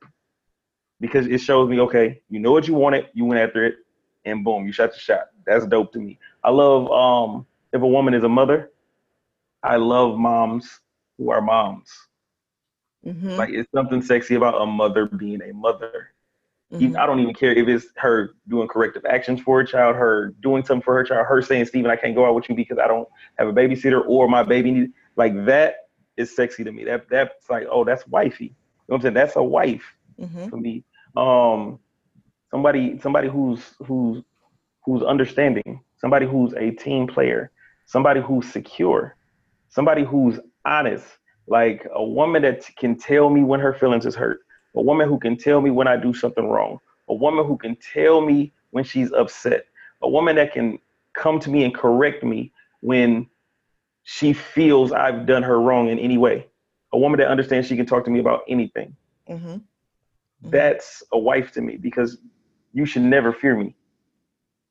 because it shows me, okay, you know what you wanted, you went after it, and boom, you shot your shot. That's dope to me. I love um, if a woman is a mother. I love moms who are moms. Mm-hmm. Like, it's something sexy about a mother being a mother. Mm-hmm. I don't even care if it's her doing corrective actions for her child, her doing something for her child, her saying, Stephen, I can't go out with you because I don't have a babysitter, or my baby needs. Like, that is sexy to me. That That's like, oh, that's wifey. You know what I'm saying? That's a wife mm-hmm. for me. Um, somebody somebody who's who's who's understanding, somebody who's a team player, somebody who's secure, somebody who's honest, like a woman that can tell me when her feelings is hurt, a woman who can tell me when I do something wrong, a woman who can tell me when she's upset, a woman that can come to me and correct me when she feels I've done her wrong in any way, a woman that understands she can talk to me about anything. Mm-hmm. Mm-hmm. That's a wife to me, because you should never fear me.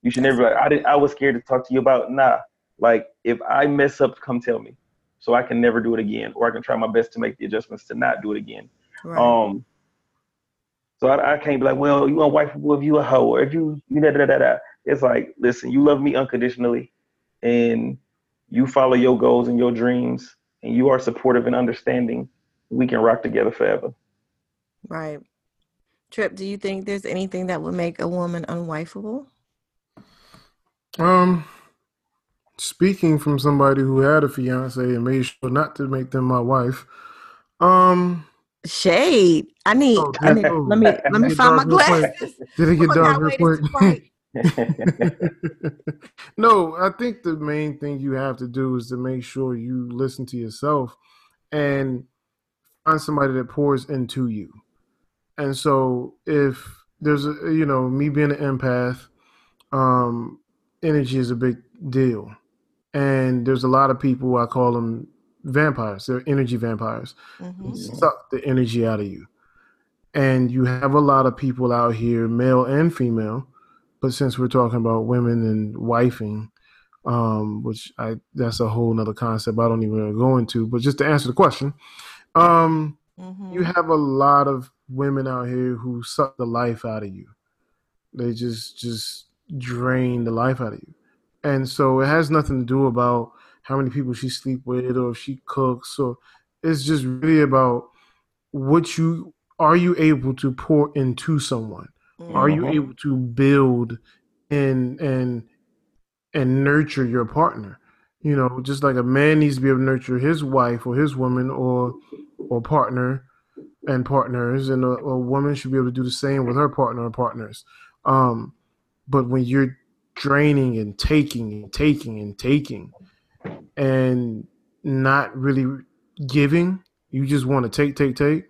You should never be like, I didn't, I was scared to talk to you about, nah. Like, if I mess up, come tell me so I can never do it again, or I can try my best to make the adjustments to not do it again. Right. Um, so I, I can't be like, well, you unwifeable if you a hoe, or if you, you da da da da. It's like, listen, you love me unconditionally, and you follow your goals and your dreams, and you are supportive and understanding. We can rock together forever. Right. Tripp, do you think there's anything that would make a woman unwifeable? Um, speaking from somebody who had a fiance and made sure not to make them my wife, um, Shade. I need. Oh, I need let me let me find my glasses. Did it get dark real quick? No, I think the main thing you have to do is to make sure you listen to yourself and find somebody that pours into you. And so if there's a, you know, me being an empath, um, energy is a big deal. And there's a lot of people, I call them vampires. They're energy vampires. Mm-hmm. Suck the energy out of you. And you have a lot of people out here, male and female, but since we're talking about women and wifing, um, which I that's a whole nother concept I don't even want to go into, but just to answer the question, um, mm-hmm. you have a lot of women out here who suck the life out of you. They just just drain the life out of you. And so it has nothing to do about how many people she sleep with or if she cooks. Or it's just really about what you are you able to pour into someone. Mm-hmm. Are you able to build and and and nurture your partner? You know, just like a man needs to be able to nurture his wife or his woman or or partner and partners, and a, a woman should be able to do the same with her partner or partners. Um, but when you're draining and taking and taking and taking and not really giving, you just want to take, take, take.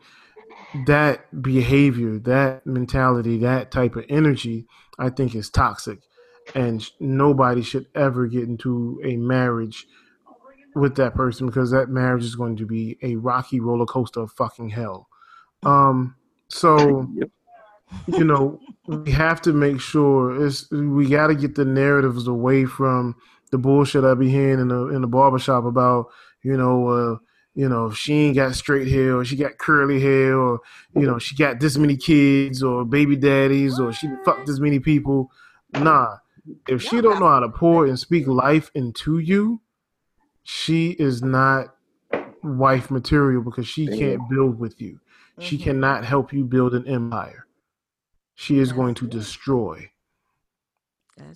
That behavior, that mentality, that type of energy, I think is toxic, and nobody should ever get into a marriage with that person, because that marriage is going to be a rocky roller coaster of fucking hell. Um, so, you know, we have to make sure it's, we got to get the narratives away from the bullshit I be hearing in the in the barbershop about, you know, uh, you know, if she ain't got straight hair or she got curly hair or, you know, she got this many kids or baby daddies or she fucked this many people. Nah, if she don't know how to pour and speak life into you, she is not wife material, because she can't build with you. She cannot help you build an empire. She is going to destroy.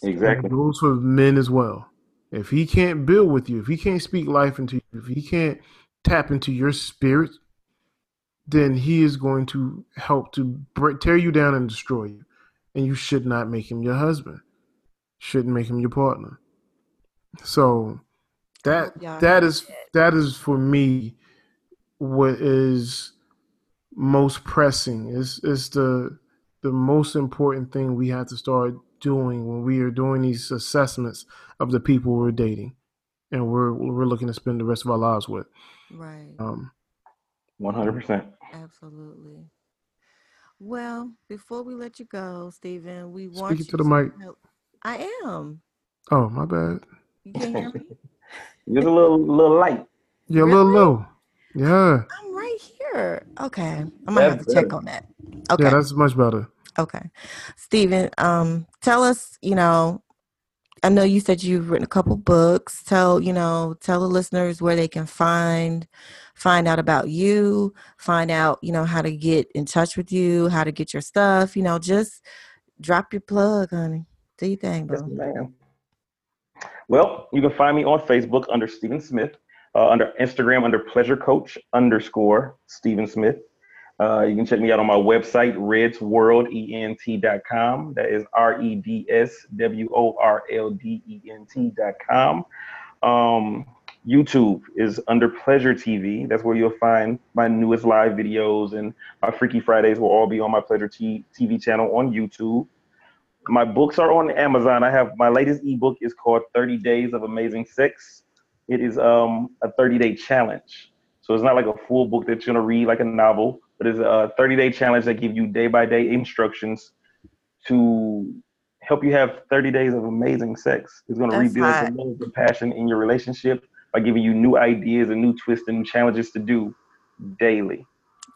Exactly. And those for men as well. If he can't build with you, if he can't speak life into you, if he can't tap into your spirit, then he is going to help to break, tear you down and destroy you. And you should not make him your husband. Shouldn't make him your partner. So that yeah. that is that is for me what is most pressing. It's it's the the most important thing we have to start doing when we are doing these assessments of the people we're dating and we're we're looking to spend the rest of our lives with. Right. Um, one hundred percent. Absolutely. Well, before we let you go, Stephen, we want Speaking you to the mic. Help. I am. Oh, my bad. You can't hear me? You're a little, little light. You're really? a little low. Yeah. I'm right here. Okay. I might that's have to better. check on that. Okay. Yeah, that's much better. Okay. Stephen, um, tell us, you know, I know you said you've written a couple books. Tell, you know, tell the listeners where they can find, find out about you, find out, you know, how to get in touch with you, how to get your stuff, you know, just drop your plug, honey. Do your thing, bro. Yes, ma'am. Well, you can find me on Facebook under Stephen Smith, uh, under Instagram, under Pleasure Coach underscore Stephen Smith. Uh, you can check me out on my website, reds world ent dot com. That is R E D S W O R L D E N T dot com. Um, YouTube is under Pleasure T V. That's where you'll find my newest live videos, and my Freaky Fridays will all be on my Pleasure T- TV channel on YouTube. My books are on Amazon. I have my latest ebook is called thirty days of Amazing Sex. It is um, a thirty day challenge. So it's not like a full book that you're going to read like a novel, but it's a thirty day challenge that give you day by day instructions to help you have thirty days of amazing sex. It's going to rebuild the love and passion in your relationship by giving you new ideas and new twists and new challenges to do daily.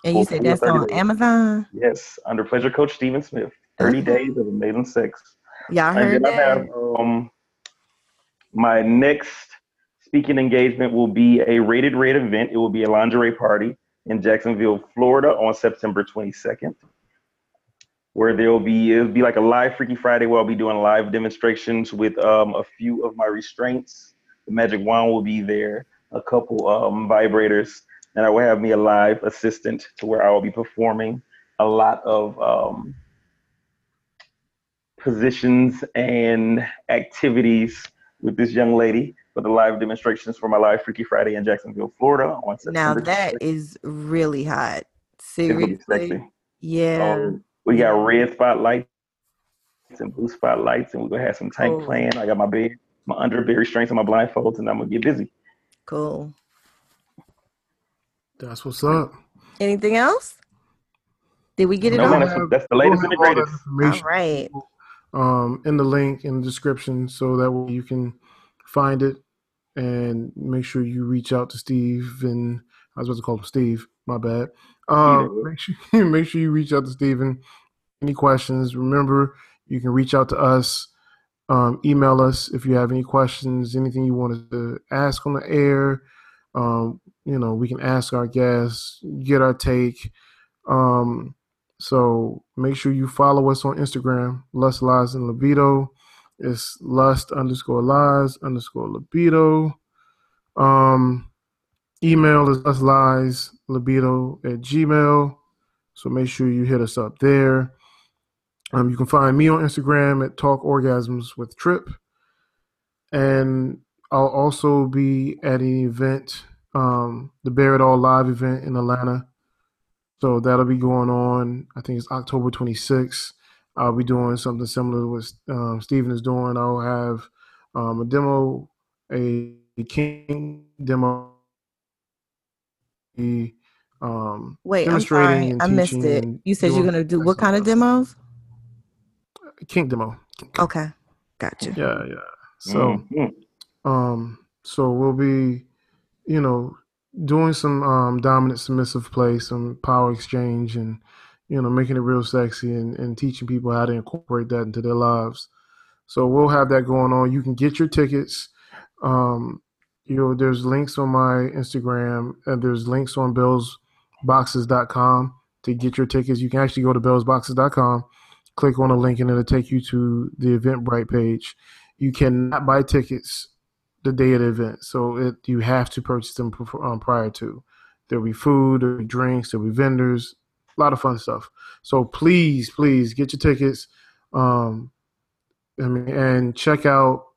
And you said that's on Amazon? Yes, under Pleasure Coach Stephen Smith. thirty days of Amazing Sex. Y'all heard and then that. I have, um, my next speaking engagement will be a Rated Red event. It will be a lingerie party in Jacksonville, Florida on September twenty-second, where there will be, it'll be like a live Freaky Friday where I'll be doing live demonstrations with um, a few of my restraints. The magic wand will be there, a couple um, vibrators, And I will have me a live assistant to where I will be performing a lot of um, positions and activities with this young lady for the live demonstrations for my live Freaky Friday in Jacksonville, Florida. On September now that twenty-sixth. Is really hot. Seriously. Yeah. Um, we got red spotlights and blue spotlights, and we're going to have some tank cool. playing. I got my bed, my underberry strings and my blindfolds, and I'm going to get busy. Cool. That's what's up. Anything else? Did we get it? No, all? That's, that's the latest and the greatest. All right. Um, in the link in the description, so that way you can find it and make sure you reach out to Steve. And I was supposed to call him Steve. My bad. Um, make sure make sure you reach out to Stephen. Any questions? Remember, you can reach out to us. Um, email us if you have any questions, anything you wanted to ask on the air. Um, you know, we can ask our guests, get our take. Um, so make sure you follow us on Instagram, Lust, Lies, and Libido. It's lust underscore lies underscore libido. Um, email is lust lies libido at gmail. So make sure you hit us up there. Um, you can find me on Instagram at Talk Orgasms with Trip. And I'll also be at an event, um, the Bear It All live event in Atlanta. So that'll be going on, I think it's October twenty-sixth. I'll be doing something similar to what um, Stephen is doing. I'll have um, a demo, a kink demo. Be, um, Wait, I'm sorry, I missed it. You said you're going to do what kind of demos? Kink demo. Okay, gotcha. Yeah, yeah. So, mm-hmm. um, so we'll be, you know, doing some um, dominant submissive play, some power exchange, and, you know, making it real sexy and, and teaching people how to incorporate that into their lives. So we'll have that going on. You can get your tickets. Um, you know, there's links on my Instagram, and there's links on bells boxes dot com to get your tickets. You can actually go to bells boxes dot com, click on a link, and it'll take you to the Eventbrite page. You cannot buy tickets the day of the event, so it, you have to purchase them um, prior to. There'll be food, there'll be drinks, there'll be vendors, a lot of fun stuff. So please, please get your tickets. Um, I mean, and check out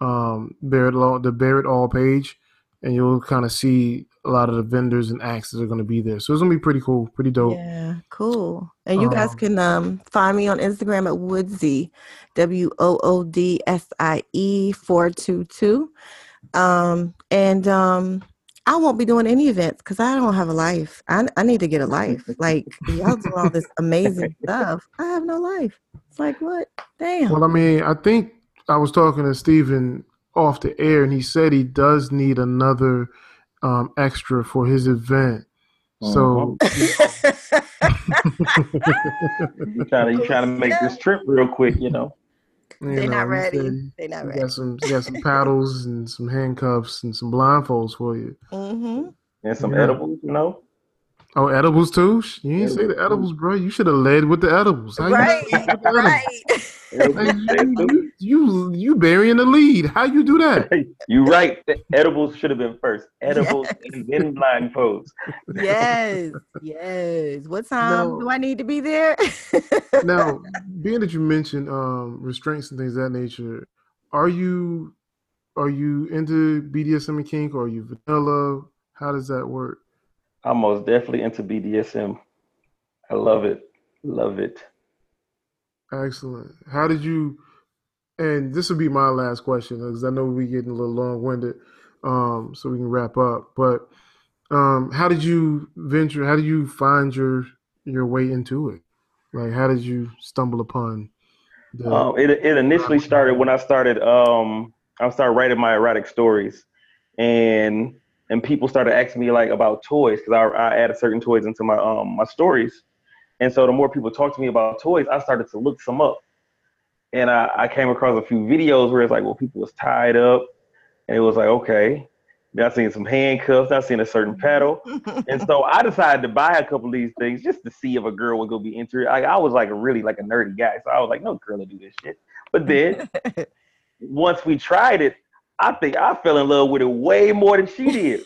um, Bear It All, the Bear It All page, and you'll kind of see a lot of the vendors and acts that are going to be there. So it's going to be pretty cool, pretty dope. Yeah, cool. And you um, guys can um, find me on Instagram at Woodsie, W O O D S I E four two two. Um, and um, I won't be doing any events because I don't have a life. I, I need to get a life. Like, y'all do all this amazing stuff. I have no life. It's like, what? Damn. Well, I mean, I think I was talking to Stephen off the air, and he said he does need another – Um, extra for his event. Mm-hmm. So you trying to, trying to make this trip real quick, you know. They're not ready. They're not ready. Got some, got some paddles and some handcuffs and some blindfolds for you. Mm-hmm. And some yeah. edibles, you know. Oh, edibles too? You didn't edibles say the edibles, too. Bro. You should have led with the edibles. How right, you the edibles? Right. you, you, you burying the lead. How you do that? You right. The edibles should have been first. Edibles yes. and then blindfolds. Yes, yes. What time now, do I need to be there? Now, being that you mentioned um, restraints and things of that nature, are you are you into B D S M and kink, or are you vanilla? How does that work? I'm most definitely into B D S M. I love it. Love it. Excellent. How did you, and this will be my last question, because I know we're getting a little long-winded, um, so we can wrap up, but um, how did you venture, how did you find your your way into it? Like, how did you stumble upon the... Um, it, it initially started when I started, um, I started writing my erotic stories, and... And people started asking me like about toys, because I, I added certain toys into my um my stories. And so the more people talked to me about toys, I started to look some up. And I, I came across a few videos where it's like, well, people was tied up. And it was like, okay. Then I seen some handcuffs. I seen a certain paddle. And so I decided to buy a couple of these things just to see if a girl would go be into it. I, I was like a really like a nerdy guy. So I was like, no girl will do this shit. But then once we tried it, I think I fell in love with it way more than she did.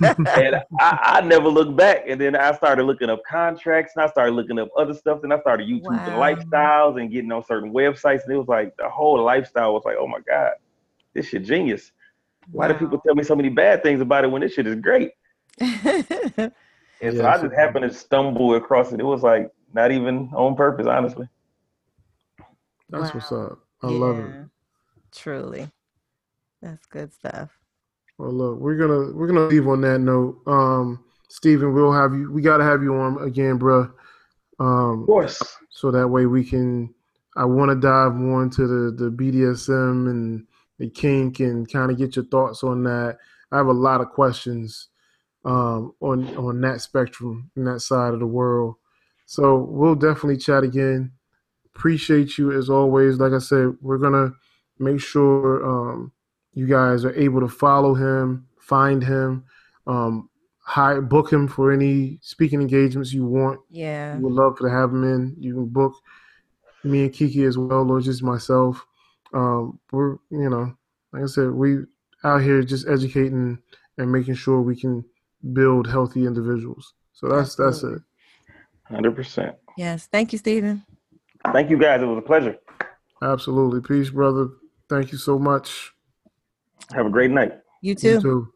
And I, I never looked back. And then I started looking up contracts, and I started looking up other stuff. Then I started YouTubing wow. lifestyles and getting on certain websites. And it was like the whole lifestyle was like, oh my God, this shit genius. Why wow. do people tell me so many bad things about it when this shit is great? And yeah, so I just happened to stumble across it. It was like not even on purpose, honestly. That's wow. what's up. I yeah. love it. Truly. That's good stuff. Well, look, we're gonna we're gonna leave on that note. Um, Stephen, we'll have you. We gotta have you on again, bro. Um, of course. So that way we can. I want to dive more into the the B D S M and the kink and kind of get your thoughts on that. I have a lot of questions um, on on that spectrum and that side of the world. So we'll definitely chat again. Appreciate you as always. Like I said, we're gonna make sure um, you guys are able to follow him, find him, um, hire, book him for any speaking engagements you want. Yeah, we would love to have him in. You can book me and Kiki as well, or just myself. Um, we're, you know, like I said, we out here just educating and making sure we can build healthy individuals. So that's that's it. one hundred percent. Yes. Thank you, Stephen. Thank you, guys. It was a pleasure. Absolutely. Peace, brother. Thank you so much. Have a great night. You too. You too.